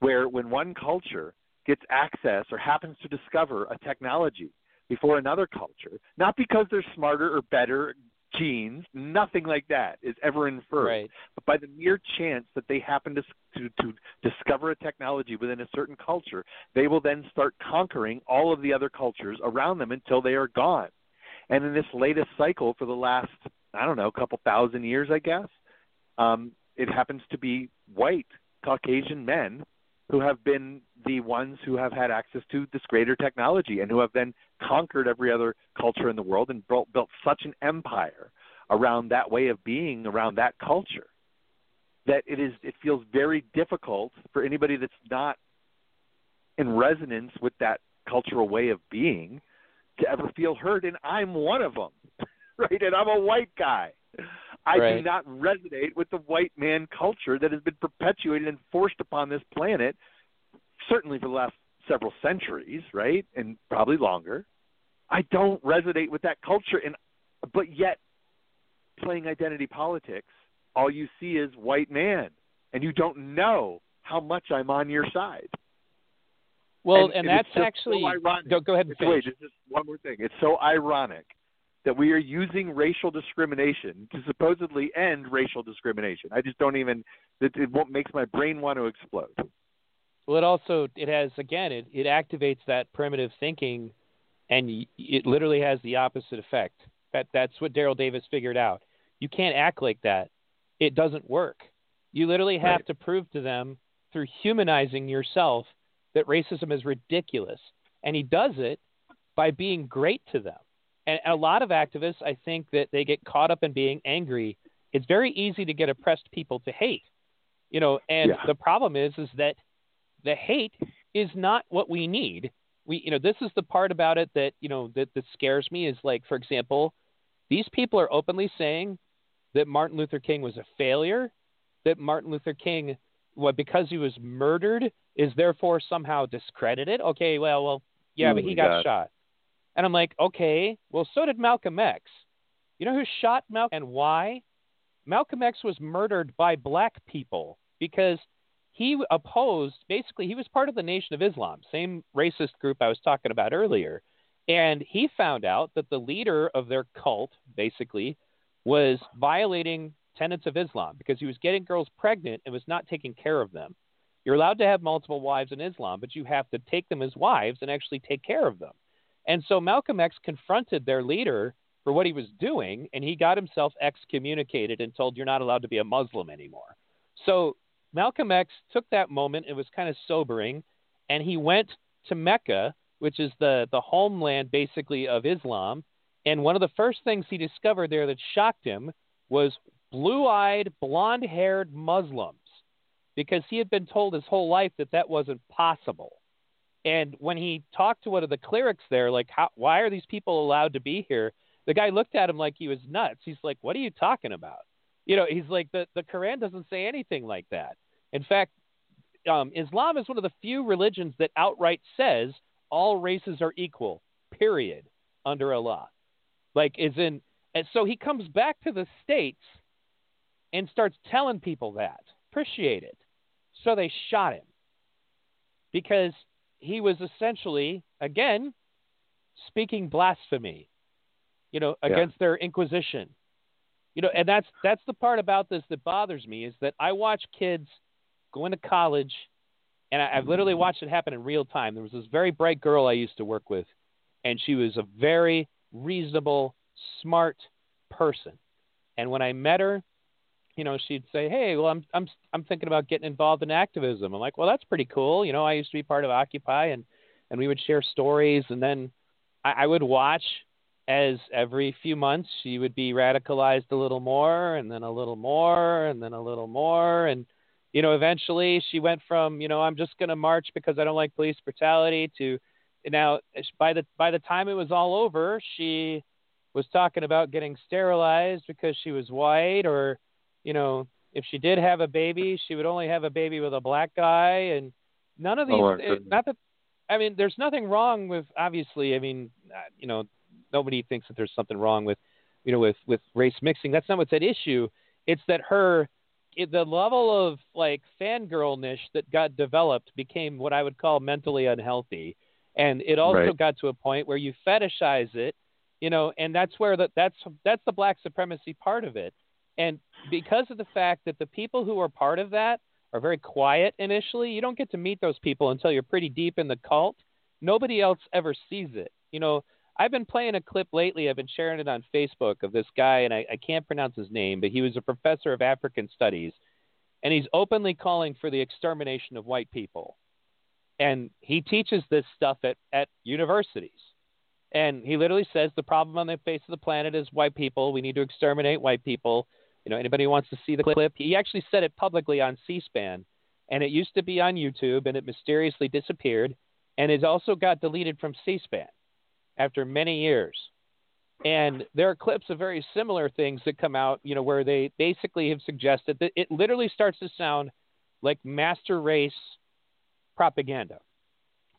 where when one culture gets access or happens to discover a technology before another culture, not because they're smarter or better genes, nothing like that is ever inferred, right, but by the mere chance that they happen to discover a technology within a certain culture, they will then start conquering all of the other cultures around them until they are gone. And in this latest cycle for the last, I don't know, couple thousand years, I guess, it happens to be white Caucasian men who have been the ones who have had access to this greater technology and who have then conquered every other culture in the world and built such an empire around that way of being, around that culture, that it feels very difficult for anybody that's not in resonance with that cultural way of being to ever feel heard. And I'm one of them, right? And I'm a white guy. I do not resonate with the white man culture that has been perpetuated and forced upon this planet, certainly for the last several centuries, right, and probably longer. I don't resonate with that culture, but yet playing identity politics, all you see is white man, and you don't know how much I'm on your side. Well, and that's actually – go ahead and finish. Wait, just one more thing. It's so ironic that we are using racial discrimination to supposedly end racial discrimination. I just don't even – it makes my brain want to explode. Well, it also – it activates that primitive thinking, and it literally has the opposite effect. That's what Daryl Davis figured out. You can't act like that. It doesn't work. You literally have to prove to them through humanizing yourself that racism is ridiculous. And he does it by being great to them. And a lot of activists, I think, that they get caught up in being angry. It's very easy to get oppressed people to hate, you know, and the problem is that the hate is not what we need. This is the part about it that, that scares me is, like, for example, these people are openly saying that Martin Luther King was a failure, that Martin Luther King, because he was murdered, is therefore somehow discredited. Okay, but he got shot. And I'm like, okay, well, so did Malcolm X. You know who shot Malcolm and why? Malcolm X was murdered by black people because he opposed, basically, he was part of the Nation of Islam, same racist group I was talking about earlier. And he found out that the leader of their cult, basically, was violating tenets of Islam because he was getting girls pregnant and was not taking care of them. You're allowed to have multiple wives in Islam, but you have to take them as wives and actually take care of them. And so Malcolm X confronted their leader for what he was doing, and he got himself excommunicated and told, you're not allowed to be a Muslim anymore. So Malcolm X took that moment. It was kind of sobering, and he went to Mecca, which is the homeland, basically, of Islam. And one of the first things he discovered there that shocked him was blue-eyed, blonde-haired Muslims, because he had been told his whole life that that wasn't possible. And when he talked to one of the clerics there, like, why are these people allowed to be here? The guy looked at him like he was nuts. He's like, what are you talking about? He's like, the Quran doesn't say anything like that. In fact, Islam is one of the few religions that outright says all races are equal, period, under Allah. And so he comes back to the States and starts telling people that. Appreciate it. So they shot him because he was essentially, again, speaking blasphemy, against their inquisition, and that's the part about this that bothers me is that I watch kids go into college, and I've literally watched it happen in real time. There was this very bright girl I used to work with, and she was a very reasonable, smart person. And when I met her, she'd say, hey, well, I'm thinking about getting involved in activism. I'm like, well, that's pretty cool. I used to be part of Occupy, and we would share stories. And then I would watch as every few months she would be radicalized a little more, and then a little more, and then a little more. And, eventually she went from, I'm just going to march because I don't like police brutality to now by the time it was all over, she was talking about getting sterilized because she was white, or if she did have a baby, she would only have a baby with a black guy, and none of these. There's nothing wrong with, obviously. Nobody thinks that there's something wrong with race mixing. That's not what's at issue. It's that the level of fangirlness that got developed became what I would call mentally unhealthy. And it also got to a point where you fetishize it, and that's where that's the black supremacy part of it. And because of the fact that the people who are part of that are very quiet initially, you don't get to meet those people until you're pretty deep in the cult. Nobody else ever sees it. I've been playing a clip lately. I've been sharing it on Facebook of this guy, and I can't pronounce his name, but he was a professor of African studies, and he's openly calling for the extermination of white people. And he teaches this stuff at universities. And he literally says the problem on the face of the planet is white people. We need to exterminate white people. Anybody who wants to see the clip, he actually said it publicly on C-SPAN, and it used to be on YouTube, and it mysteriously disappeared, and it also got deleted from C-SPAN after many years. And there are clips of very similar things that come out, where they basically have suggested that it literally starts to sound like master race propaganda,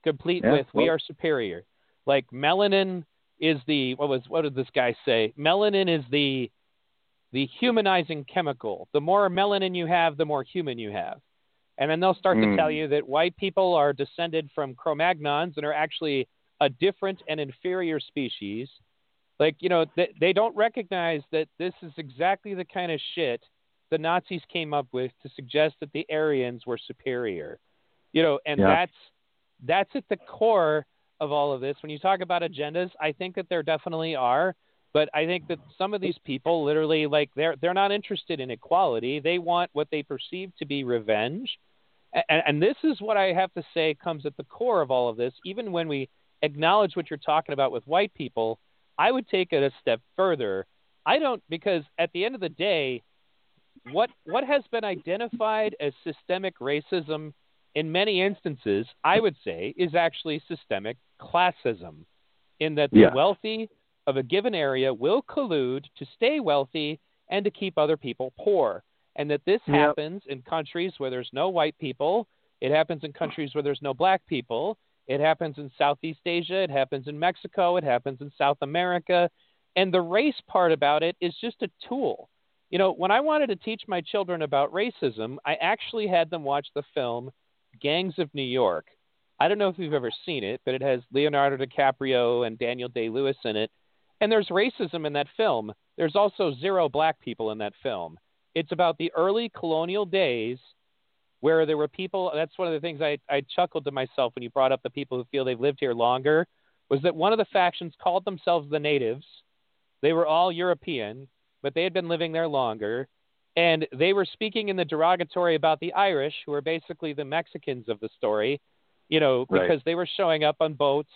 complete with "we are superior." Like melanin is the what did this guy say? Melanin is the humanizing chemical. The more melanin you have, the more human you have. And then they'll start to tell you that white people are descended from Cro-Magnons and are actually a different and inferior species. They don't recognize that this is exactly the kind of shit the Nazis came up with to suggest that the Aryans were superior. That's at the core of all of this. When you talk about agendas, I think that there definitely are. But I think that some of these people literally, they're not interested in equality. They want what they perceive to be revenge. And this is what I have to say comes at the core of all of this. Even when we acknowledge what you're talking about with white people, I would take it a step further. Because at the end of the day, what has been identified as systemic racism in many instances, I would say, is actually systemic classism, in that the wealthy of a given area will collude to stay wealthy and to keep other people poor. And that this happens in countries where there's no white people. It happens in countries where there's no black people. It happens in Southeast Asia. It happens in Mexico. It happens in South America. And the race part about it is just a tool. When I wanted to teach my children about racism, I actually had them watch the film Gangs of New York. I don't know if you've ever seen it, but it has Leonardo DiCaprio and Daniel Day-Lewis in it. And there's racism in that film. There's also zero black people in that film. It's about the early colonial days where there were people. That's one of the things I chuckled to myself when you brought up the people who feel they've lived here longer, was that one of the factions called themselves the natives. They were all European, but they had been living there longer. And they were speaking in the derogatory about the Irish, who are basically the Mexicans of the story, because they were showing up on boats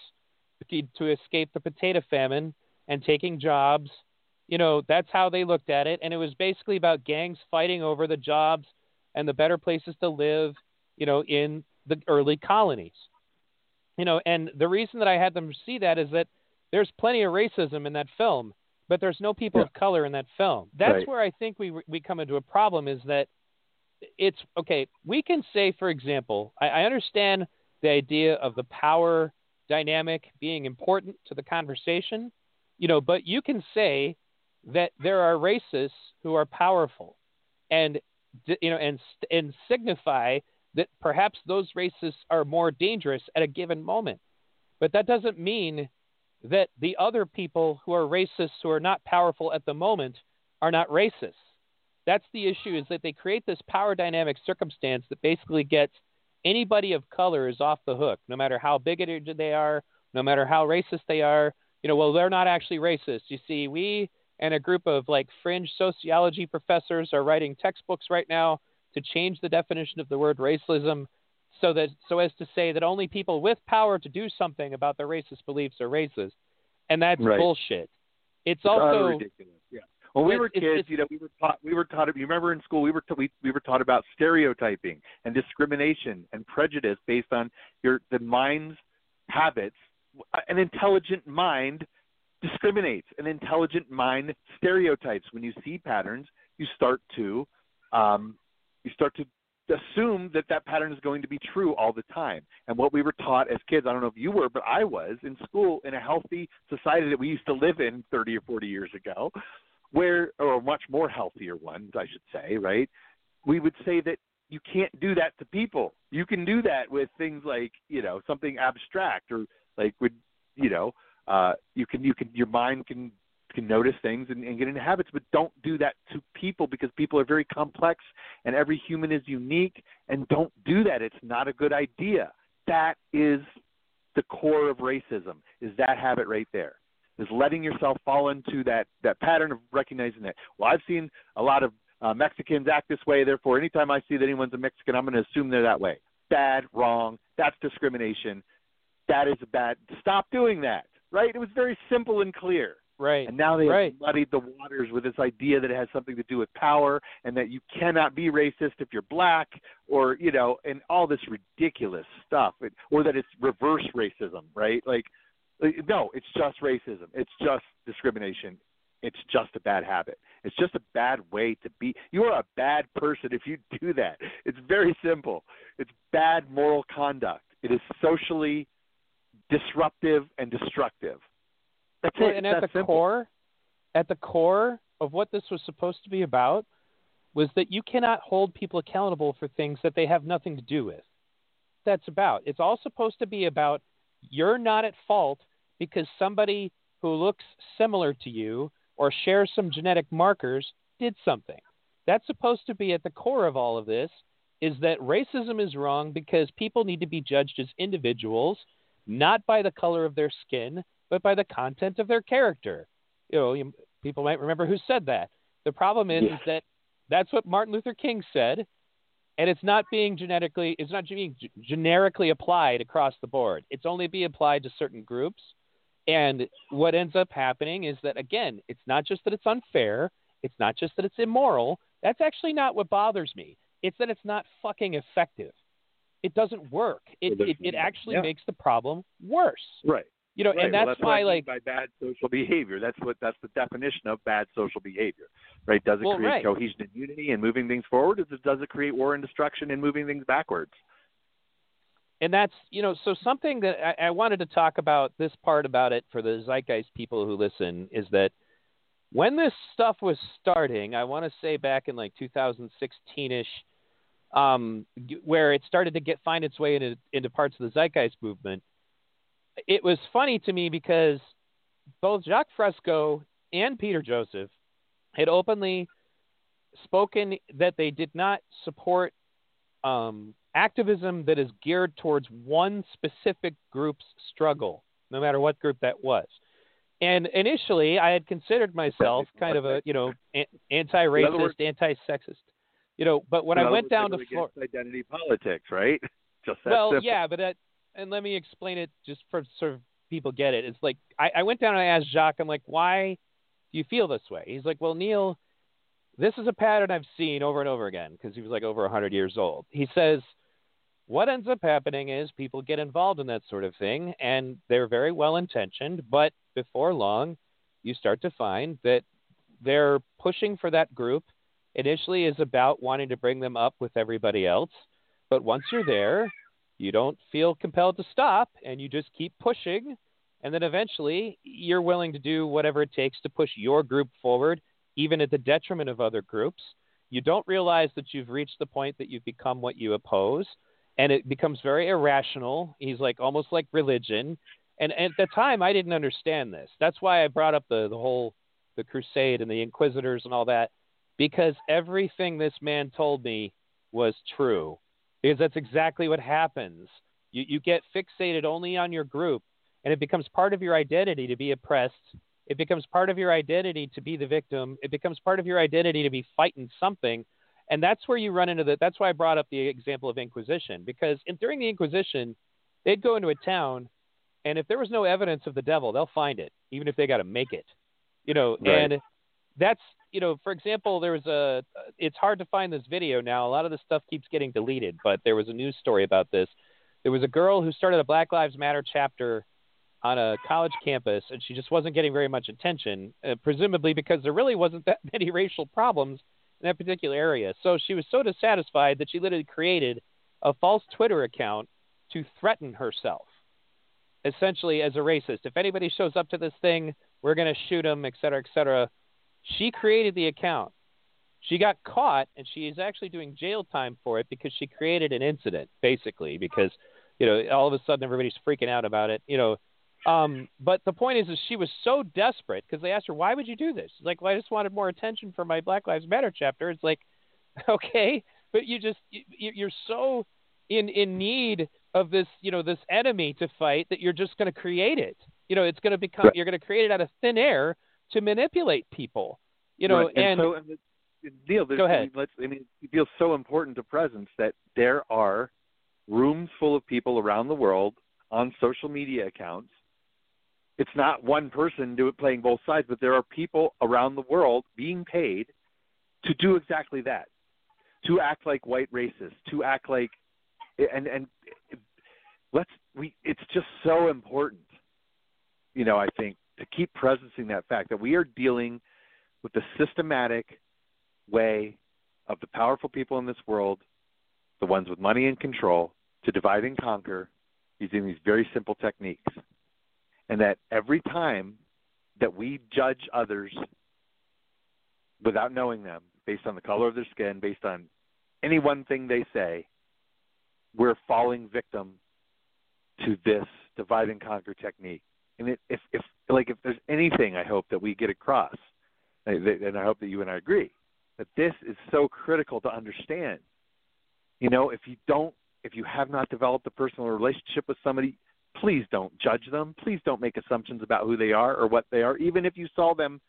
to escape the potato famine and taking jobs. That's how they looked at it. And it was basically about gangs fighting over the jobs and the better places to live, in the early colonies. And the reason that I had them see that is that there's plenty of racism in that film, but there's no people of color in that film. That's where I think we come into a problem, is that it's okay. We can say, for example, I understand the idea of the power dynamic being important to the conversation, but you can say that there are racists who are powerful and signify that perhaps those racists are more dangerous at a given moment. But that doesn't mean that the other people who are racists, who are not powerful at the moment, are not racists. That's the issue, is that they create this power dynamic circumstance that basically gets anybody of color is off the hook, no matter how bigoted they are, no matter how racist they are. They're not actually racist. You see, we and a group of fringe sociology professors are writing textbooks right now to change the definition of the word racism so as to say that only people with power to do something about their racist beliefs are racist. And that's bullshit. It's also ridiculous. Yeah. When we were kids, we were taught. You remember in school, we were taught about stereotyping and discrimination and prejudice based on the mind's habits. An intelligent mind discriminates. An intelligent mind stereotypes. When you see patterns, you start to you start to assume that that pattern is going to be true all the time. And what we were taught as kids, I don't know if you were, but I was in school in a healthy society that we used to live in 30 or 40 years ago, where, or much more healthier ones, I should say, right? We would say that you can't do that to people. You can do that with things like, you know, something abstract, or like with, you know, your mind can notice things and get into habits, but don't do that to people, because people are very complex and every human is unique, and don't do that. It's not a good idea. That is the core of racism, is that habit right there, is letting yourself fall into that pattern of recognizing that. Well, I've seen a lot of Mexicans act this way, therefore anytime I see that anyone's a Mexican, I'm going to assume they're that way. Bad, wrong. That's discrimination. That is bad. Stop doing that, right? It was very simple and clear. Right. And now they have muddied the waters with this idea that it has something to do with power, and that you cannot be racist if you're black, or, you know, and all this ridiculous stuff, or that it's reverse racism, right? Like, no, it's just racism. It's just discrimination. It's just a bad habit. It's just a bad way to be. You are a bad person if you do that. It's very simple. It's bad moral conduct. It is socially disruptive and destructive. That's it. And at the core of what this was supposed to be about was that you cannot hold people accountable for things that they have nothing to do with. That's about. It's all supposed to be about, you're not at fault because somebody who looks similar to you or shares some genetic markers did something. That's supposed to be at the core of all of this, is that racism is wrong because people need to be judged as individuals, not by the color of their skin, but by the content of their character. You know, people might remember who said that. The problem is that that's what Martin Luther King said, and it's not being generically applied across the board. It's only being applied to certain groups. And what ends up happening is that, again, it's not just that it's unfair. It's not just that it's immoral. That's actually not what bothers me. It's that it's not fucking effective. It doesn't work. It actually makes the problem worse. Right. You know, right. And that's, well, that's why, like, by bad social behavior, that's the definition of bad social behavior, right? Does it create cohesion and unity and moving things forward? Does it create war and destruction and moving things backwards? And that's, you know, so something that I wanted to talk about, this part about it for the Zeitgeist people who listen, is that when this stuff was starting, I want to say back in like 2016-ish, where it started to find its way into parts of the Zeitgeist movement. It was funny to me because both Jacques Fresco and Peter Joseph had openly spoken that they did not support activism that is geared towards one specific group's struggle, no matter what group that was. And initially, I had considered myself kind of a, you know, anti-racist, anti-sexist, you know. But when I went down to Florida, identity politics, right? Just that simple. Yeah, but and let me explain it just for sort of people get it. It's like, I went down and I asked Jacques, I'm like, why do you feel this way? He's like, well, Neil, this is a pattern I've seen over and over again, because he was like over 100 years old. He says, what ends up happening is people get involved in that sort of thing, and they're very well-intentioned, but before long, you start to find that they're pushing for that group. Initially is about wanting to bring them up with everybody else, but once you're there, you don't feel compelled to stop, and you just keep pushing, and then eventually you're willing to do whatever it takes to push your group forward, even at the detriment of other groups. You don't realize that you've reached the point that you've become what you oppose, and it becomes very irrational. He's like, almost like religion. And at the time, I didn't understand this. That's why I brought up the whole crusade and the inquisitors and all that, because everything this man told me was true. Because that's exactly what happens. You get fixated only on your group, and it becomes part of your identity to be oppressed. It becomes part of your identity to be the victim. It becomes part of your identity to be fighting something. And that's where you run into that. That's why I brought up the example of Inquisition, because during the Inquisition, they'd go into a town, and if there was no evidence of the devil, they'll find it, even if they got to make it, you know, right. And that's, you know, for example, there was it's hard to find this video now. A lot of this stuff keeps getting deleted, but there was a news story about this. There was a girl who started a Black Lives Matter chapter on a college campus, and she just wasn't getting very much attention, presumably because there really wasn't that many racial problems in that particular area. So she was so dissatisfied that she literally created a false Twitter account to threaten herself, essentially as a racist. If anybody shows up to this thing, we're going to shoot them, et cetera, et cetera. She created the account. She got caught, and she is actually doing jail time for it because she created an incident, basically, because, you know, all of a sudden everybody's freaking out about it, you know. But the point is she was so desperate because they asked her, why would you do this? She's like, well, I just wanted more attention for my Black Lives Matter chapter. It's like, okay, but you just, you're so in need of this, you know, this enemy to fight that you're just going to create it. You know, it's going to become, right. You're going to create it out of thin air to manipulate people, you know, right. and so, Neil, go ahead. It feels so important to presence that there are rooms full of people around the world on social media accounts. It's not one person playing both sides, but there are people around the world being paid to do exactly that, to act like white racists, to act like it's just so important, you know, I think, to keep presencing that fact that we are dealing with the systematic way of the powerful people in this world, the ones with money and control, to divide and conquer using these very simple techniques. And that every time that we judge others without knowing them, based on the color of their skin, based on any one thing they say, we're falling victim to this divide and conquer technique. And if there's anything I hope that we get across, and I hope that you and I agree, that this is so critical to understand. You know, if you have not developed a personal relationship with somebody, please don't judge them. Please don't make assumptions about who they are or what they are. Even if you saw them,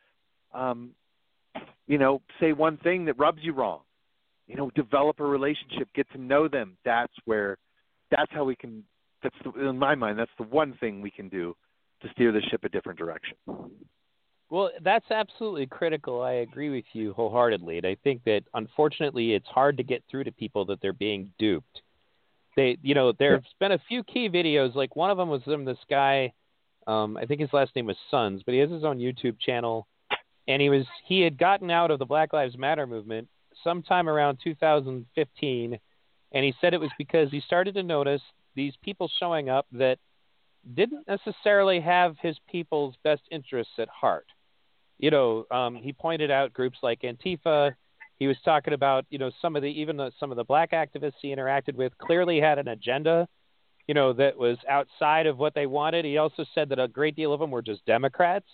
you know, say one thing that rubs you wrong, you know, develop a relationship, get to know them. In my mind, that's the one thing we can do to steer the ship a different direction. Well, that's absolutely critical. I agree with you wholeheartedly. And I think that, unfortunately, it's hard to get through to people that they're being duped. There's been a few key videos. Like, one of them was this guy, I think his last name was Sons, but he has his own YouTube channel. And he had gotten out of the Black Lives Matter movement sometime around 2015. And he said it was because he started to notice these people showing up that didn't necessarily have his people's best interests at heart. You know, he pointed out groups like Antifa. He was talking about, you know, some of the black activists he interacted with clearly had an agenda, you know, that was outside of what they wanted. He also said that a great deal of them were just Democrats,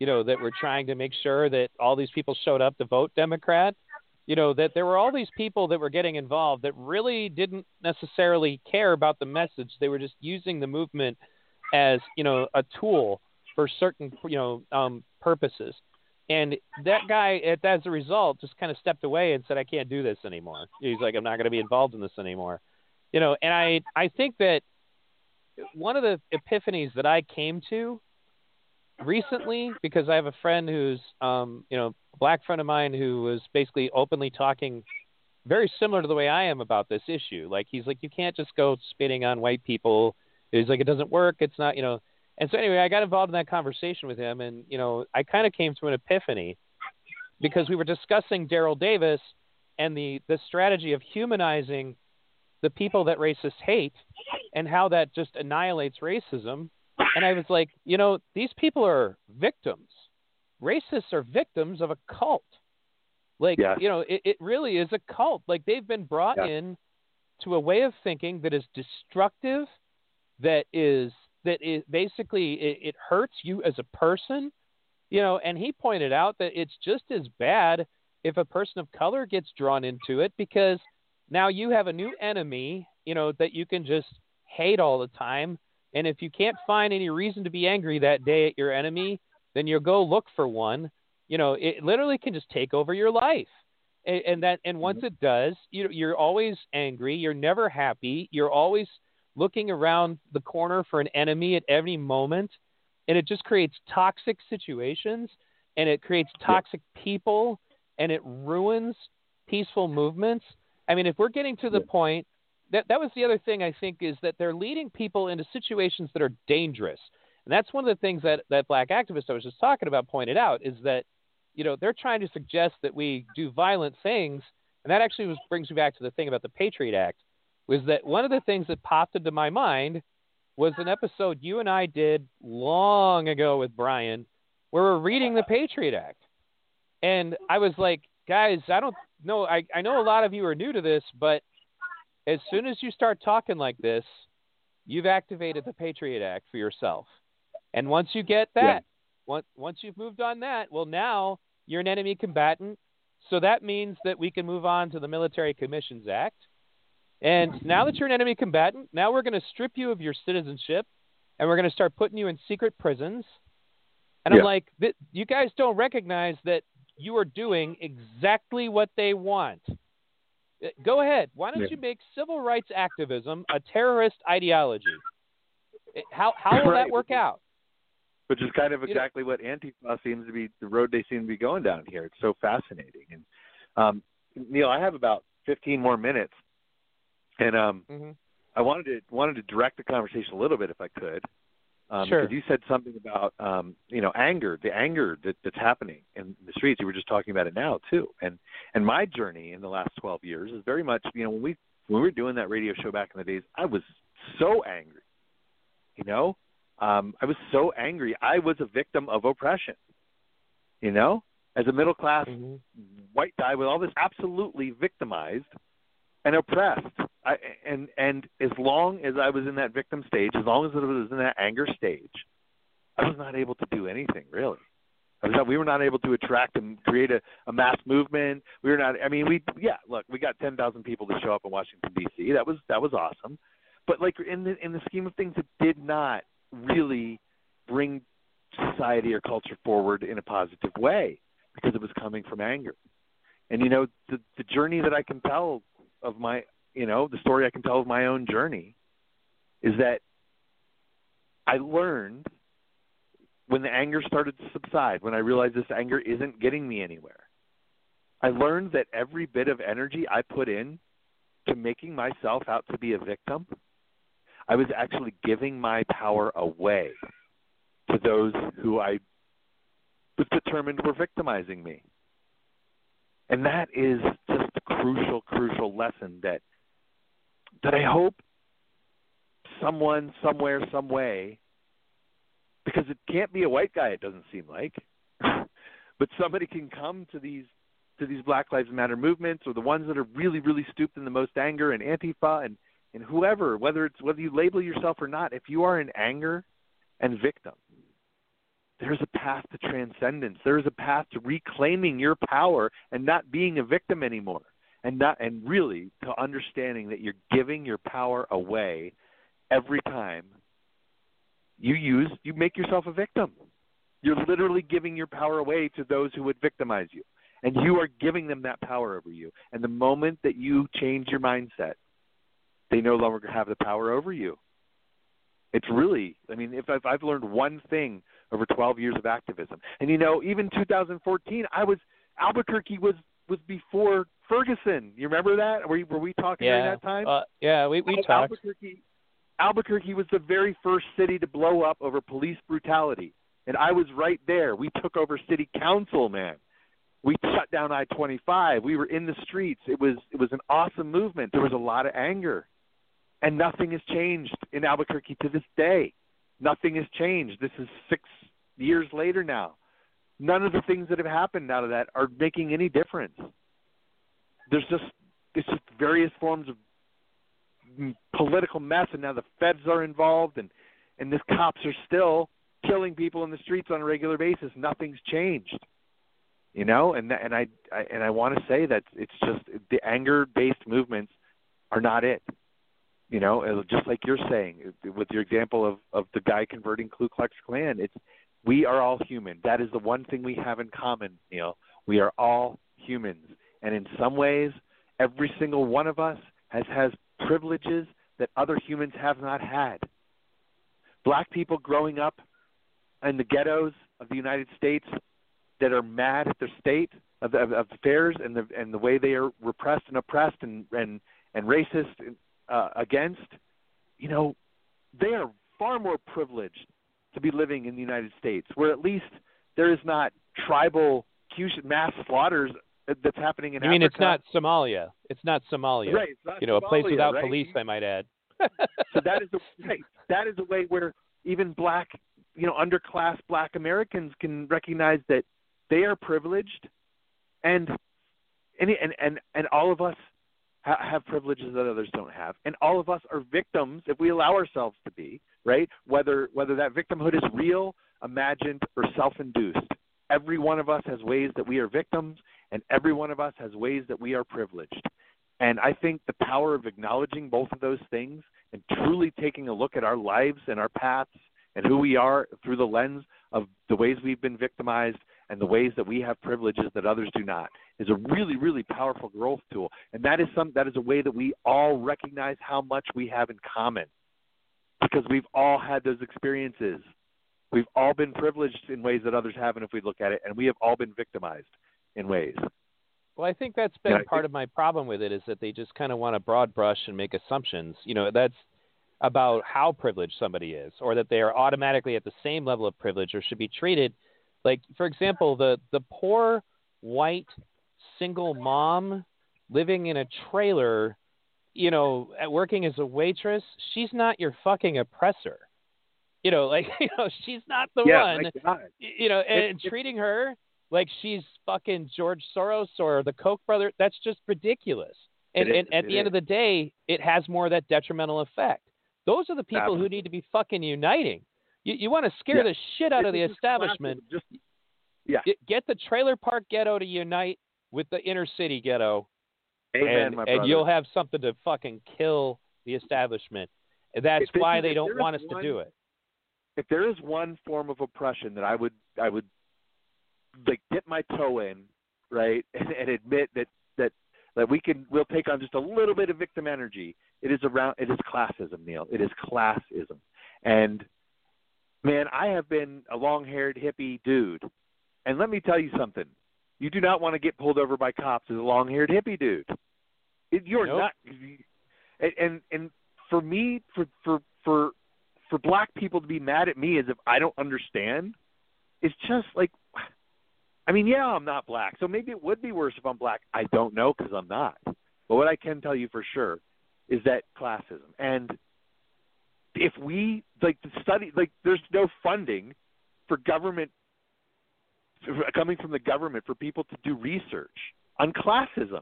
you know, that were trying to make sure that all these people showed up to vote Democrat, you know, that there were all these people that were getting involved that really didn't necessarily care about the message. They were just using the movement as, you know, a tool for certain, you know, purposes. And that guy, as a result, just kind of stepped away and said, I can't do this anymore. He's like, I'm not going to be involved in this anymore. You know, and I think that one of the epiphanies that I came to recently, because I have a friend who's, you know, a black friend of mine who was basically openly talking very similar to the way I am about this issue. Like, he's like, you can't just go spitting on white people. He's like, it doesn't work. It's not, you know. And so anyway, I got involved in that conversation with him, and, you know, I kind of came to an epiphany because we were discussing Daryl Davis and the strategy of humanizing the people that racists hate and how that just annihilates racism. And I was like, you know, these people are victims. Racists are victims of a cult. Like, yeah. You know, it really is a cult. Like, they've been brought in to a way of thinking that is destructive, that it hurts you as a person, you know. And he pointed out that it's just as bad if a person of color gets drawn into it, because now you have a new enemy, you know, that you can just hate all the time. And if you can't find any reason to be angry that day at your enemy, then you'll go look for one. You know, it literally can just take over your life. And once it does, you're always angry. You're never happy. You're always looking around the corner for an enemy at every moment. And it just creates toxic situations, and it creates toxic people, and it ruins peaceful movements. I mean, if we're getting to the point, that was the other thing I think, is that they're leading people into situations that are dangerous. And that's one of the things that black activist I was just talking about pointed out, is that you know, they're trying to suggest that we do violent things. And that actually brings me back to the thing about the Patriot Act, was that one of the things that popped into my mind was an episode you and I did long ago with Brian, where we're reading the Patriot Act. And I was like, guys, I don't know. I know a lot of you are new to this, but as soon as you start talking like this, you've activated the Patriot Act for yourself. And once you get that, once you've moved on that, well, now you're an enemy combatant. So that means that we can move on to the Military Commissions Act. And now that you're an enemy combatant, now we're going to strip you of your citizenship, and we're going to start putting you in secret prisons. And I'm like, you guys don't recognize that you are doing exactly what they want. Go ahead. Why don't you make civil rights activism a terrorist ideology? How will that work out? Which is kind of exactly what Antifa seems to be, the road they seem to be going down here. It's so fascinating. And Neil, I have about 15 more minutes, and I wanted to direct the conversation a little bit if I could. Because you said something about anger, the anger that's happening in the streets. You were just talking about it now too. And my journey in the last 12 years is very much, when we were doing that radio show back in the days, I was so angry. I was so angry. I was a victim of oppression. As a middle class white guy with all this, absolutely victimized and oppressed. And as long as I was in that victim stage, as long as I was in that anger stage, I was not able to do anything, really. We were not able to attract and create a mass movement. We were not – we got 10,000 people to show up in Washington, D.C. That was awesome. But, in the scheme of things, it did not really bring society or culture forward in a positive way because it was coming from anger. And, the journey that I can tell of my – the story I can tell of my own journey is that I learned when the anger started to subside, when I realized this anger isn't getting me anywhere, I learned that every bit of energy I put in to making myself out to be a victim, I was actually giving my power away to those who I was determined were victimizing me. And that is just the crucial lesson that I hope someone, somewhere, some way, because it can't be a white guy, it doesn't seem like, but somebody can come to these Black Lives Matter movements, or the ones that are really, really stooped in the most anger, and Antifa and whoever, whether you label yourself or not, if you are in anger and victim, there's a path to transcendence. There's a path to reclaiming your power and not being a victim anymore. And really to understanding that you're giving your power away every time you make yourself a victim. You're literally giving your power away to those who would victimize you, and you are giving them that power over you. And the moment that you change your mindset, they no longer have the power over you. It's really, if I've learned one thing over 12 years of activism, and even 2014, Albuquerque was before Ferguson. You remember that? Were we talking during that time? We talked. Albuquerque was the very first city to blow up over police brutality, and I was right there. We took over city council, man. We shut down I-25. We were in the streets. It was an awesome movement. There was a lot of anger, and nothing has changed in Albuquerque to this day. Nothing has changed. This is 6 years later now. None of the things that have happened out of that are making any difference. It's just various forms of political mess, and now the feds are involved, and the cops are still killing people in the streets on a regular basis. Nothing's changed, And I want to say that it's just the anger-based movements are not it. Just like you're saying with your example of the guy converting Ku Klux Klan, we are all human. That is the one thing we have in common, Neil. We are all humans. And in some ways, every single one of us has privileges that other humans have not had. Black people growing up in the ghettos of the United States that are mad at their state of affairs and the way they are repressed and oppressed and racist against, they are far more privileged to be living in the United States, where at least there is not tribal execution, mass slaughters that's happening in Africa. You mean it's not Somalia. Right, it's not Somalia, a place without police, I might add. So that is a way where even black, underclass black Americans can recognize that they are privileged, and all of us have privileges that others don't have, and all of us are victims if we allow ourselves to be, right? Whether that victimhood is real, imagined, or self-induced, every one of us has ways that we are victims, and every one of us has ways that we are privileged. And I think the power of acknowledging both of those things and truly taking a look at our lives and our paths and who we are through the lens of the ways we've been victimized and the ways that we have privileges that others do not is a really, really powerful growth tool. And that is a way that we all recognize how much we have in common, because we've all had those experiences. We've all been privileged in ways that others haven't if we look at it, and we have all been victimized in ways. Well, I think that's been part of my problem with it, is that they just kind of want to broad brush and make assumptions. That's about how privileged somebody is, or that they are automatically at the same level of privilege or should be treated. Like, for example, the poor white single mom living in a trailer, working as a waitress, she's not your fucking oppressor. She's not the one. And treating her like she's fucking George Soros or the Koch brothers, that's just ridiculous. And at the end of the day, it has more of that detrimental effect. Those are the people who need to be fucking uniting. You want to scare the shit out of the establishment. Get the trailer park ghetto to unite with the inner city ghetto. Amen, and you'll have something to fucking kill the establishment. That's why they don't want us to do it. If there is one form of oppression that I would like dip my toe in, right, and admit that we'll take on just a little bit of victim energy, it is classism, Neil. It is classism. And man, I have been a long-haired hippie dude, and let me tell you something: you do not want to get pulled over by cops as a long-haired hippie dude. You're not. And for me, for black people to be mad at me as if I don't understand, it's just like, I'm not black, so maybe it would be worse if I'm black. I don't know, because I'm not. But what I can tell you for sure is that classism. And if we, there's no funding for government, coming from the government, for people to do research on classism,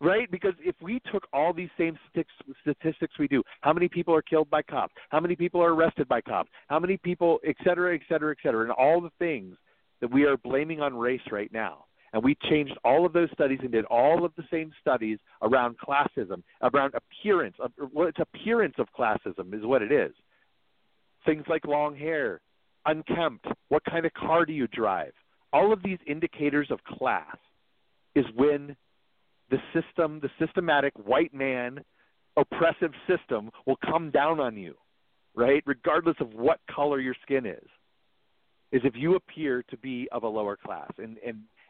right? Because if we took all these same statistics we do, how many people are killed by cops, how many people are arrested by cops, how many people, et cetera, et cetera, et cetera, and all the things that we are blaming on race right now. And we changed all of those studies and did all of the same studies around classism, around appearance. It's appearance of classism is what it is. Things like long hair, unkempt, what kind of car do you drive? All of these indicators of class is when the systematic white man oppressive system will come down on you, right? Regardless of what color your skin is if you appear to be of a lower class.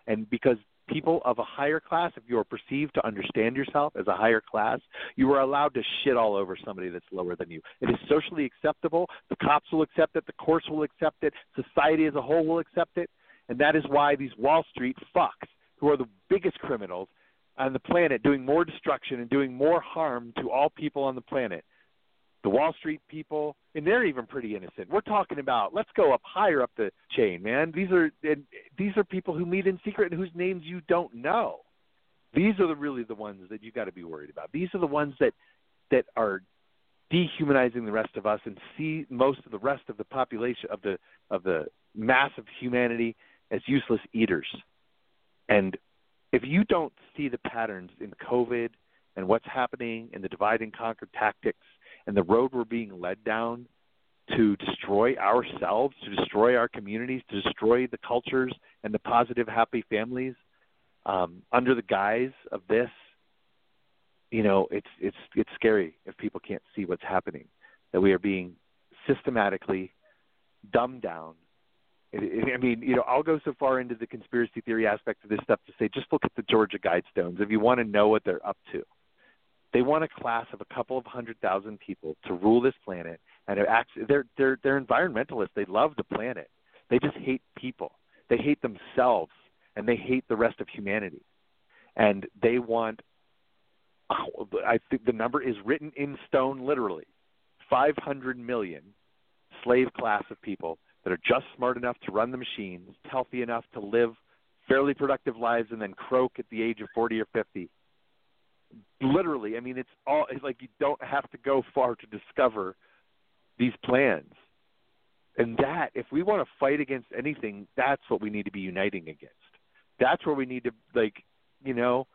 And because people of a higher class, if you are perceived to understand yourself as a higher class, you are allowed to shit all over somebody that's lower than you. It is socially acceptable. The cops will accept it. The courts will accept it. Society as a whole will accept it. And that is why these Wall Street fucks, who are the biggest criminals on the planet, doing more destruction and doing more harm to all people on the planet, the Wall Street people, and they're even pretty innocent. We're talking about, let's go up higher up the chain, man. These are people who meet in secret and whose names you don't know. These are really the ones that you got to be worried about. These are the ones that are dehumanizing the rest of us and see most of the rest of the population of the mass of humanity as useless eaters. And if you don't see the patterns in COVID and what's happening in the divide and conquer tactics, and the road we're being led down to destroy ourselves, to destroy our communities, to destroy the cultures and the positive, happy families under the guise of this, it's scary if people can't see what's happening, that we are being systematically dumbed down. I'll go so far into the conspiracy theory aspect of this stuff to say, just look at the Georgia Guidestones if you want to know what they're up to. They want a class of a couple of 100,000 people to rule this planet, and they're environmentalists. They love the planet. They just hate people. They hate themselves. and they hate the rest of humanity. And they want, I think the number is written in stone literally, 500 million slave class of people that are just smart enough to run the machines, healthy enough to live fairly productive lives, and then croak at the age of 40 or 50. Literally, I mean, it's all, it's like you don't have to go far to discover these plans. And that, if we want to fight against anything, that's what we need to be uniting against. That's where we need to, like, you know,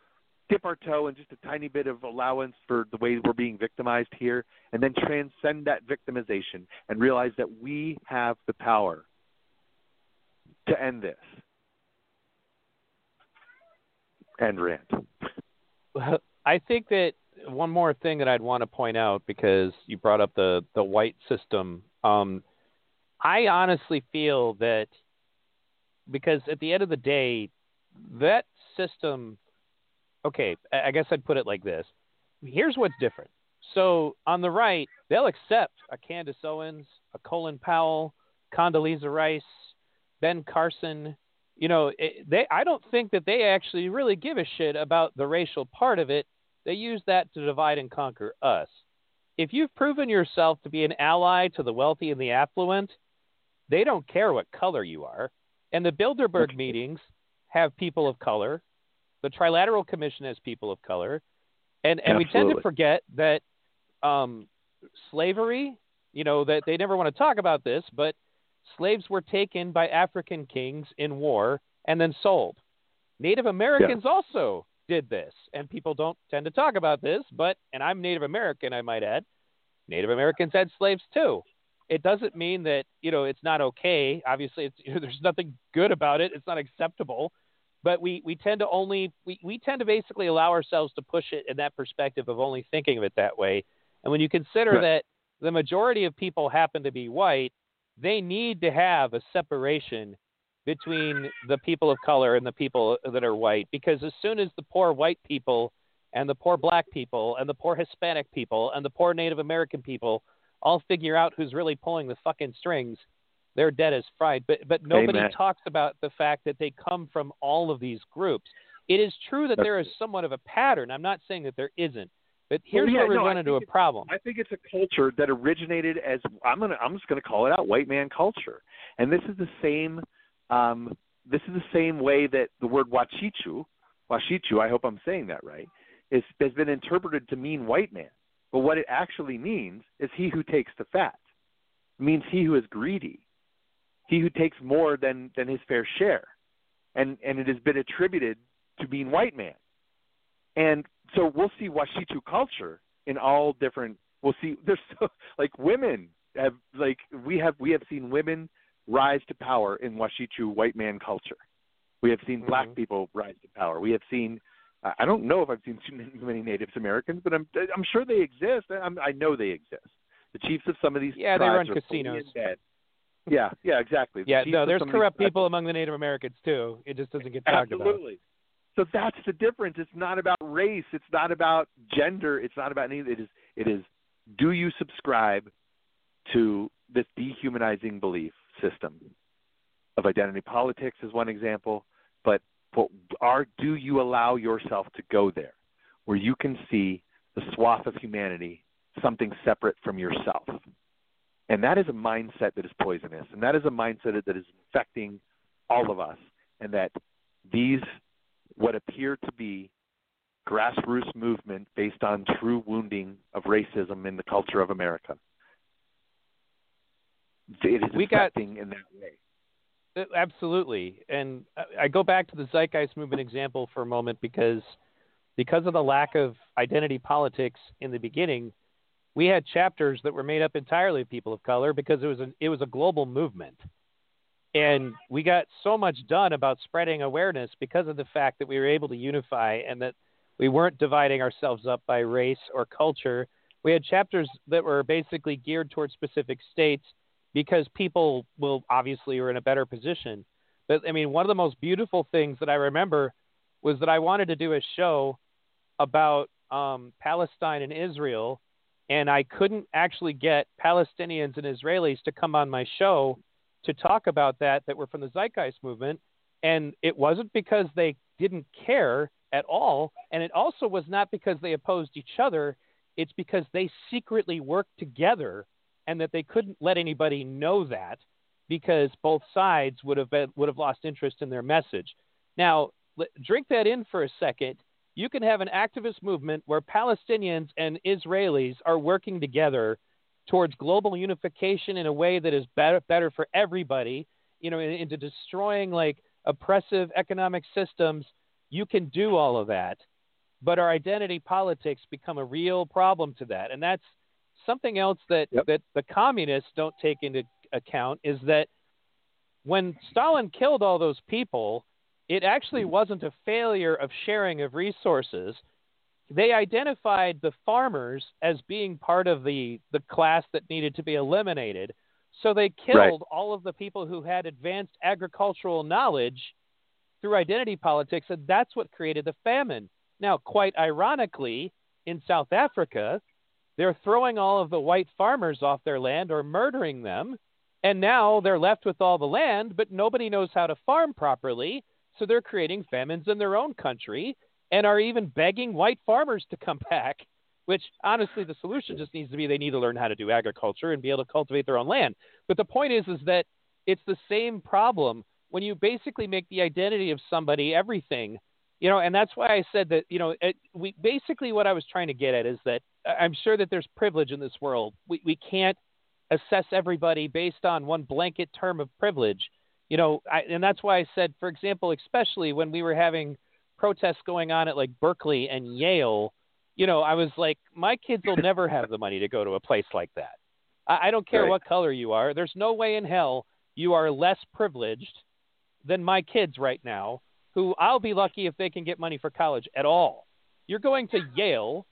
dip our toe in just a tiny bit of allowance for the way we're being victimized here, and then transcend that victimization and realize that we have the power to end this. End rant. Well, I think that one more thing that I'd want to point out, because you brought up the white system, I honestly feel that, because at the end of the day, that system, okay, I guess I'd put it like this. Here's what's different. So on the right, they'll accept a Candace Owens, a Colin Powell, Condoleezza Rice, Ben Carson. You know, I don't think that they actually really give a shit about the racial part of it. They use that to divide and conquer us. If you've proven yourself to be an ally to the wealthy and the affluent, they don't care what color you are. And the Bilderberg meetings have people of color. The Trilateral Commission has people of color. And we tend to forget that slavery, you know, that they never want to talk about this, but slaves were taken by African kings in war and then sold. Native Americans also did this, and people don't tend to talk about this, but, and I'm Native American, I might add, Native Americans had slaves too. It doesn't mean that, you know, it's not okay. Obviously, it's, you know, there's nothing good about it. It's not acceptable, but we tend to only, we tend to basically allow ourselves to push it in that perspective of only thinking of it that way. And when you consider that the majority of people happen to be white, they need to have a separation between the people of color and the people that are white, because as soon as the poor white people and the poor black people and the poor Hispanic people and the poor Native American people all figure out who's really pulling the fucking strings, they're dead as fried. But nobody talks about the fact that they come from all of these groups. It is true that there is somewhat of a pattern. I'm not saying that there isn't. But here's where we run into a problem. I think it's a culture that originated as, I'm just going to call it out, white man culture. And this is the same way that the word Washichu, I hope I'm saying that right, has been interpreted to mean white man. But what it actually means is he who takes the fat. It means he who is greedy, he who takes more than his fair share. And it has been attributed to mean white man. And so we'll see Washichu culture in all different. We'll see. There's so, like, women have, like, we have seen women rise to power in Washichu white man culture. We have seen black people rise to power. We have seen. I don't know if I've seen too many Native Americans, but I'm sure they exist. I know they exist. The chiefs of some of these tribes they run casinos. Yeah, exactly. There's corrupt people among the Native Americans too. It just doesn't get talked about. Absolutely. So that's the difference. It's not about race. It's not about gender. It's not about anything. It is, do you subscribe to this dehumanizing belief system of identity politics is one example, but do you allow yourself to go there where you can see the swath of humanity, something separate from yourself? And that is a mindset that is poisonous, and that is a mindset that is infecting all of us, and that these – what appear to be grassroots movement based on true wounding of racism in the culture of America. It is affecting in that way. Absolutely. And I go back to the Zeitgeist Movement example for a moment because of the lack of identity politics in the beginning, we had chapters that were made up entirely of people of color because it was a global movement. And we got so much done about spreading awareness because of the fact that we were able to unify and that we weren't dividing ourselves up by race or culture. We had chapters that were basically geared towards specific states because people obviously were in a better position. But I mean, one of the most beautiful things that I remember was that I wanted to do a show about Palestine and Israel, and I couldn't actually get Palestinians and Israelis to come on my show to talk about that were from the Zeitgeist Movement. And it wasn't because they didn't care at all. And it also was not because they opposed each other. It's because they secretly worked together and that they couldn't let anybody know that because both sides would have lost interest in their message. Now, drink that in for a second. You can have an activist movement where Palestinians and Israelis are working together towards global unification in a way that is better for everybody, you know, into destroying like oppressive economic systems. You can do all of that, but our identity politics become a real problem to that. And that's something else that, that the communists don't take into account is that when Stalin killed all those people, it actually wasn't a failure of sharing of resources. They identified the farmers as being part of the class that needed to be eliminated. So they killed all of the people who had advanced agricultural knowledge through identity politics, and that's what created the famine. Now, quite ironically, in South Africa, they're throwing all of the white farmers off their land or murdering them, and now they're left with all the land, but nobody knows how to farm properly, so they're creating famines in their own country and are even begging white farmers to come back, which honestly the solution just needs to be they need to learn how to do agriculture and be able to cultivate their own land. But the point is that it's the same problem when you basically make the identity of somebody everything, you know, and that's why I said that, you know, we basically what I was trying to get at is that I'm sure that there's privilege in this world. We can't assess everybody based on one blanket term of privilege. You know, and that's why I said, for example, especially when we were having protests going on at like Berkeley and Yale, you know, I was like, my kids will never have the money to go to a place like that. I don't care what color you are. There's no way in hell you are less privileged than my kids right now, who I'll be lucky if they can get money for college at all. You're going to Yale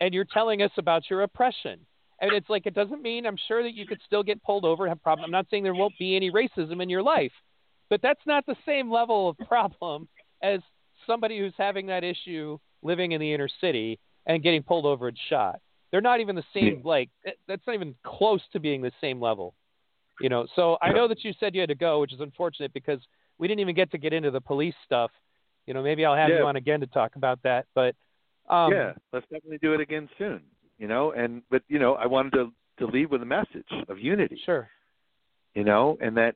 and you're telling us about your oppression. And it's like, it doesn't mean I'm sure that you could still get pulled over and have problems. I'm not saying there won't be any racism in your life, but that's not the same level of problem as somebody who's having that issue living in the inner city and getting pulled over and shot. They're not even the same, like, that's not even close to being the same level, you know? So I know that you said you had to go, which is unfortunate because we didn't even get into the police stuff. You know, maybe I'll have you on again to talk about that, but yeah, let's definitely do it again soon. You know, and but you know, I wanted to leave with a message of unity. Sure. You know, and that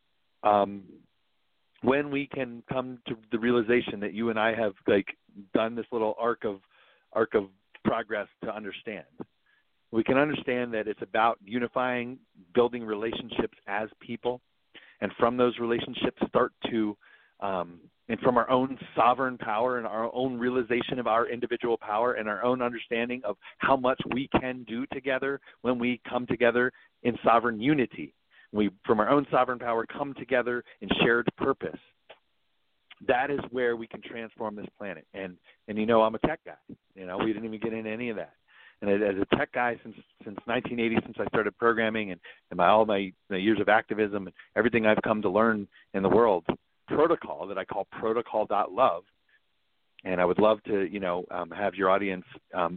when we can come to the realization that you and I have like done this little arc of progress to understand, we can understand that it's about unifying, building relationships as people, and from those relationships start to and from our own sovereign power and our own realization of our individual power and our own understanding of how much we can do together when we come together in sovereign unity. We, from our own sovereign power, come together in shared purpose. That is where we can transform this planet. And you know, I'm a tech guy. You know, we didn't even get into any of that. And as a tech guy since 1980, since I started programming and all my years of activism and everything I've come to learn in the world, protocol that I call protocol.love, and I would love to, you know, have your audience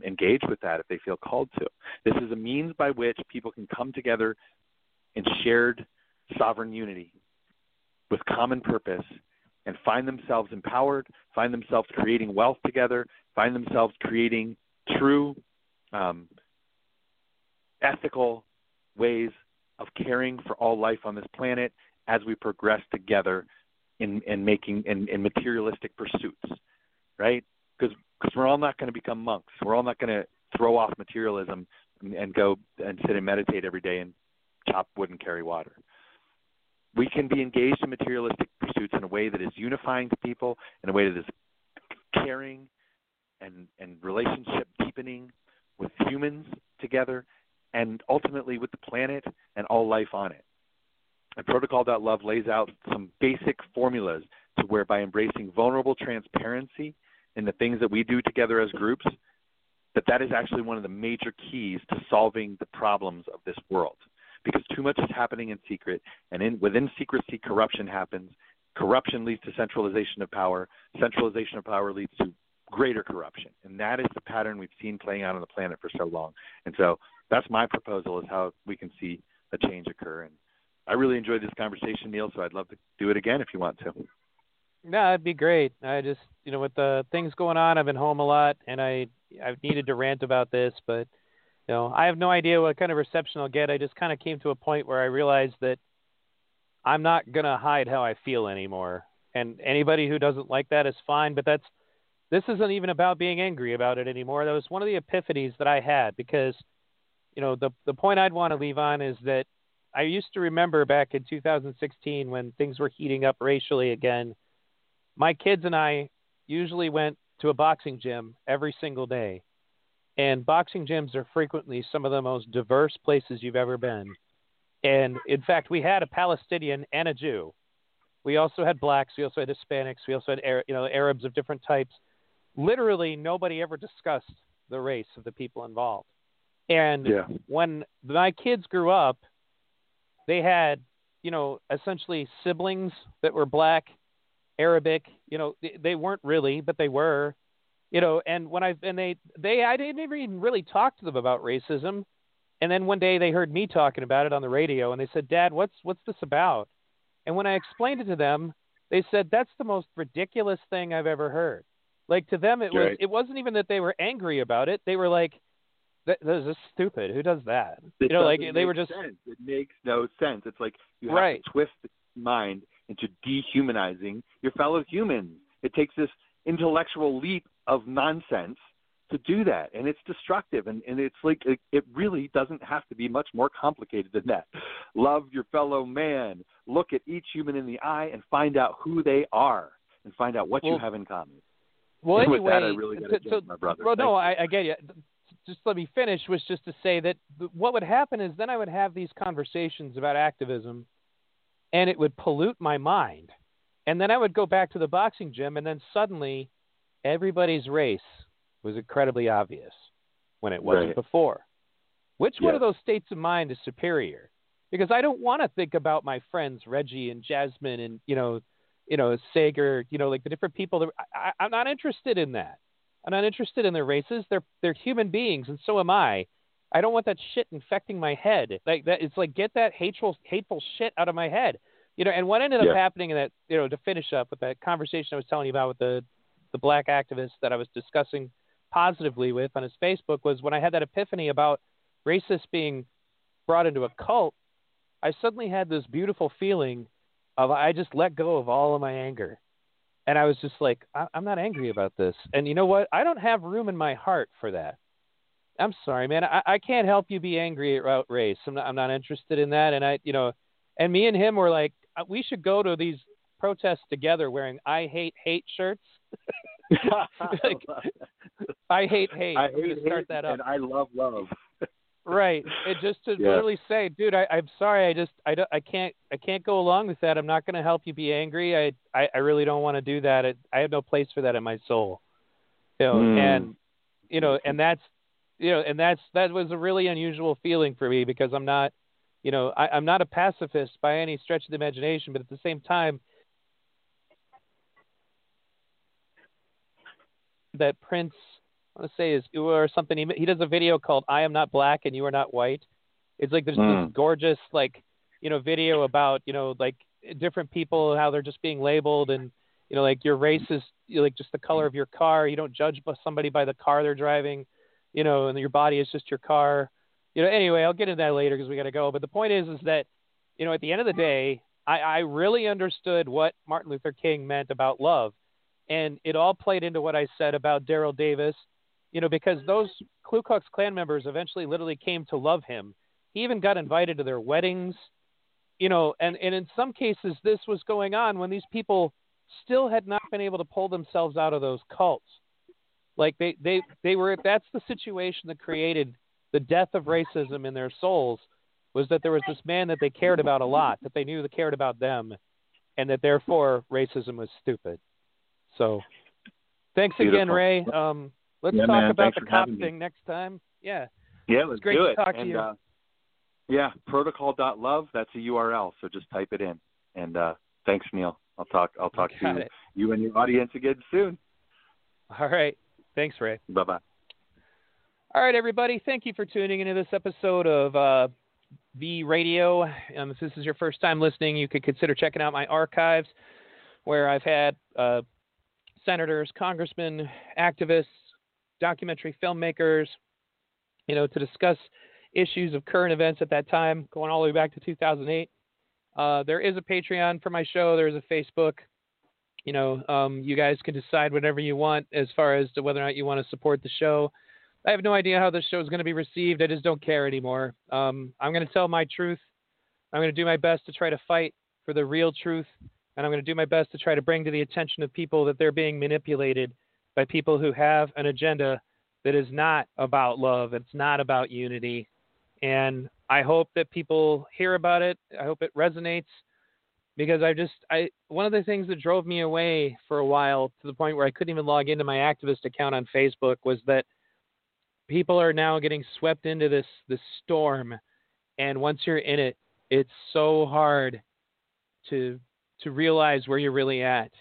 engage with that if they feel called to. This is a means by which people can come together in shared sovereign unity with common purpose and find themselves empowered, find themselves creating wealth together, find themselves creating true ethical ways of caring for all life on this planet as we progress together in materialistic pursuits, right? Because we're all not going to become monks. We're all not going to throw off materialism and go and sit and meditate every day and chop wood and carry water. We can be engaged in materialistic pursuits in a way that is unifying to people, in a way that is caring and relationship deepening with humans together and ultimately with the planet and all life on it. And protocol.love lays out some basic formulas to where by embracing vulnerable transparency in the things that we do together as groups, that is actually one of the major keys to solving the problems of this world. Because too much is happening in secret, and within secrecy, corruption happens. Corruption leads to centralization of power. Centralization of power leads to greater corruption. And that is the pattern we've seen playing out on the planet for so long. And so that's my proposal is how we can see a change occur. And I really enjoyed this conversation, Neil, so I'd love to do it again if you want to. No, it'd be great. I just, you know, with the things going on, I've been home a lot, and I've needed to rant about this, but, you know, I have no idea what kind of reception I'll get. I just kind of came to a point where I realized that I'm not going to hide how I feel anymore. And anybody who doesn't like that is fine, but this isn't even about being angry about it anymore. That was one of the epiphanies that I had, because, you know, the point I'd want to leave on is that I used to remember back in 2016 when things were heating up racially again, my kids and I usually went to a boxing gym every single day. And boxing gyms are frequently some of the most diverse places you've ever been. And in fact, we had a Palestinian and a Jew. We also had blacks. We also had Hispanics. We also had, you know, Arabs of different types. Literally nobody ever discussed the race of the people involved. And when my kids grew up, they had, you know, essentially siblings that were black, Arabic, you know, they weren't really, but they were, you know, and when I didn't even really talk to them about racism. And then one day they heard me talking about it on the radio and they said, Dad, what's this about? And when I explained it to them, they said, that's the most ridiculous thing I've ever heard. Like, to them, it wasn't even that they were angry about it. They were like, this is stupid. Who does that? It, you know, like they were just, sense. It makes no sense. It's like you have to twist the mind into dehumanizing your fellow humans. It takes this intellectual leap of nonsense to do that, and it's destructive, and it's like it really doesn't have to be much more complicated than that. Love your fellow man. Look at each human in the eye and find out who they are and find out what you have in common. Well, and anyway, with that, I really got to judge my brother. Well, no, I get you. Just let me finish was just to say that what would happen is then I would have these conversations about activism, and it would pollute my mind. And then I would go back to the boxing gym, and then suddenly everybody's race was incredibly obvious when it wasn't before. Which one of those states of mind is superior? Because I don't want to think about my friends, Reggie and Jasmine and, you know, Sager, you know, like the different people. That, I'm not interested in that. I'm not interested in their races. They're human beings, and so am I. I don't want that shit infecting my head. Like that, it's like get that hateful shit out of my head, you know. And what ended up happening in that, you know, to finish up with that conversation I was telling you about with the black activist that I was discussing positively with on his Facebook was when I had that epiphany about racists being brought into a cult. I suddenly had this beautiful feeling of I just let go of all of my anger. And I was just like, I'm not angry about this. And you know what? I don't have room in my heart for that. I'm sorry, man. I can't help you be angry about race. I'm not interested in that. And I, you know, and me and him were like, we should go to these protests together wearing I hate hate shirts. Like, I hate hate. I hate hate start that up. And I love love. Right. It just to literally say, dude, I'm sorry. I can't go along with that. I'm not going to help you be angry. I really don't want to do that. I have no place for that in my soul. You know, and you know, and that's, you know, and that was a really unusual feeling for me because I'm not, you know, I'm not a pacifist by any stretch of the imagination, but at the same time, that Prince, I want to say, is or something. He does a video called "I Am Not Black and You Are Not White." It's like there's this gorgeous, like, you know, video about, you know, like different people and how they're just being labeled, and, you know, like your race is, you know, like just the color of your car. You don't judge somebody by the car they're driving, you know, and your body is just your car. You know, anyway, I'll get into that later because we got to go. But the point is that, you know, at the end of the day, I really understood what Martin Luther King meant about love, and it all played into what I said about Daryl Davis. You know, because those Ku Klux Klan members eventually literally came to love him. He even got invited to their weddings, you know, and in some cases this was going on when these people still had not been able to pull themselves out of those cults. Like they were, that's the situation that created the death of racism in their souls, was that there was this man that they cared about a lot, that they knew that cared about them, and that therefore racism was stupid. So thanks again, Ray. Let's talk about the cop thing next time. Yeah. Yeah, let's do it. It's great to talk to you. Yeah, protocol.love, that's a URL, so just type it in. And thanks, Neil. I'll talk to you and your audience again soon. All right. Thanks, Ray. Bye-bye. All right, everybody. Thank you for tuning into this episode of V Radio. If this is your first time listening, you could consider checking out my archives. where I've had senators, congressmen, activists, documentary filmmakers, you know, to discuss issues of current events at that time, going all the way back to 2008. There is a Patreon for my show. There is a Facebook. You know, you guys can decide whatever you want as far as to whether or not you want to support the show. I have no idea how this show is going to be received. I just don't care anymore. I'm going to tell my truth. I'm going to do my best to try to fight for the real truth. And I'm going to do my best to try to bring to the attention of people that they're being manipulated by people who have an agenda that is not about love. It's not about unity. And I hope that people hear about it. I hope it resonates, because one of the things that drove me away for a while to the point where I couldn't even log into my activist account on Facebook was that people are now getting swept into this storm. And once you're in it, it's so hard to realize where you're really at,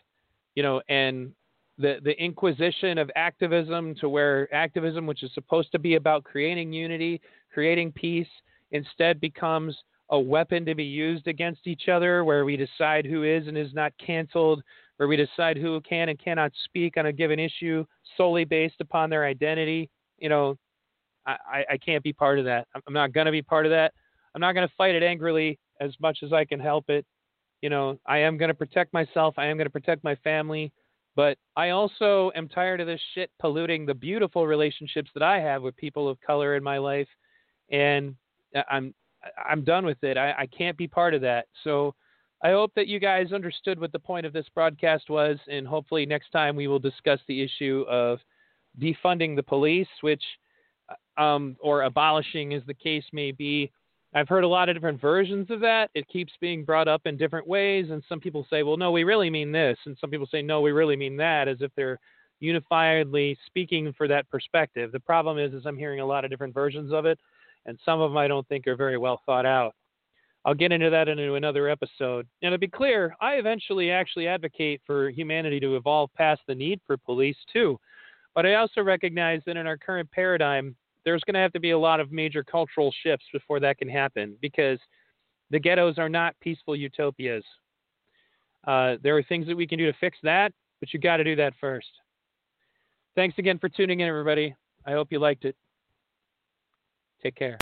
you know, and the inquisition of activism, to where activism, which is supposed to be about creating unity, creating peace, instead becomes a weapon to be used against each other, where we decide who is and is not canceled, where we decide who can and cannot speak on a given issue solely based upon their identity. You know, I can't be part of that. I'm not going to be part of that. I'm not going to fight it angrily as much as I can help it. You know, I am going to protect myself. I am going to protect my family. But I also am tired of this shit polluting the beautiful relationships that I have with people of color in my life. And I'm done with it. I can't be part of that. So I hope that you guys understood what the point of this broadcast was. And hopefully next time we will discuss the issue of defunding the police, which, or abolishing as the case may be. I've heard a lot of different versions of that. It keeps being brought up in different ways. And some people say, well, no, we really mean this. And some people say, no, we really mean that, as if they're unifiedly speaking for that perspective. The problem is I'm hearing a lot of different versions of it. And some of them I don't think are very well thought out. I'll get into that into another episode. And to be clear, I eventually actually advocate for humanity to evolve past the need for police too. But I also recognize that in our current paradigm, there's going to have to be a lot of major cultural shifts before that can happen, because the ghettos are not peaceful utopias. There are things that we can do to fix that, but you got to do that first. Thanks again for tuning in, everybody. I hope you liked it. Take care.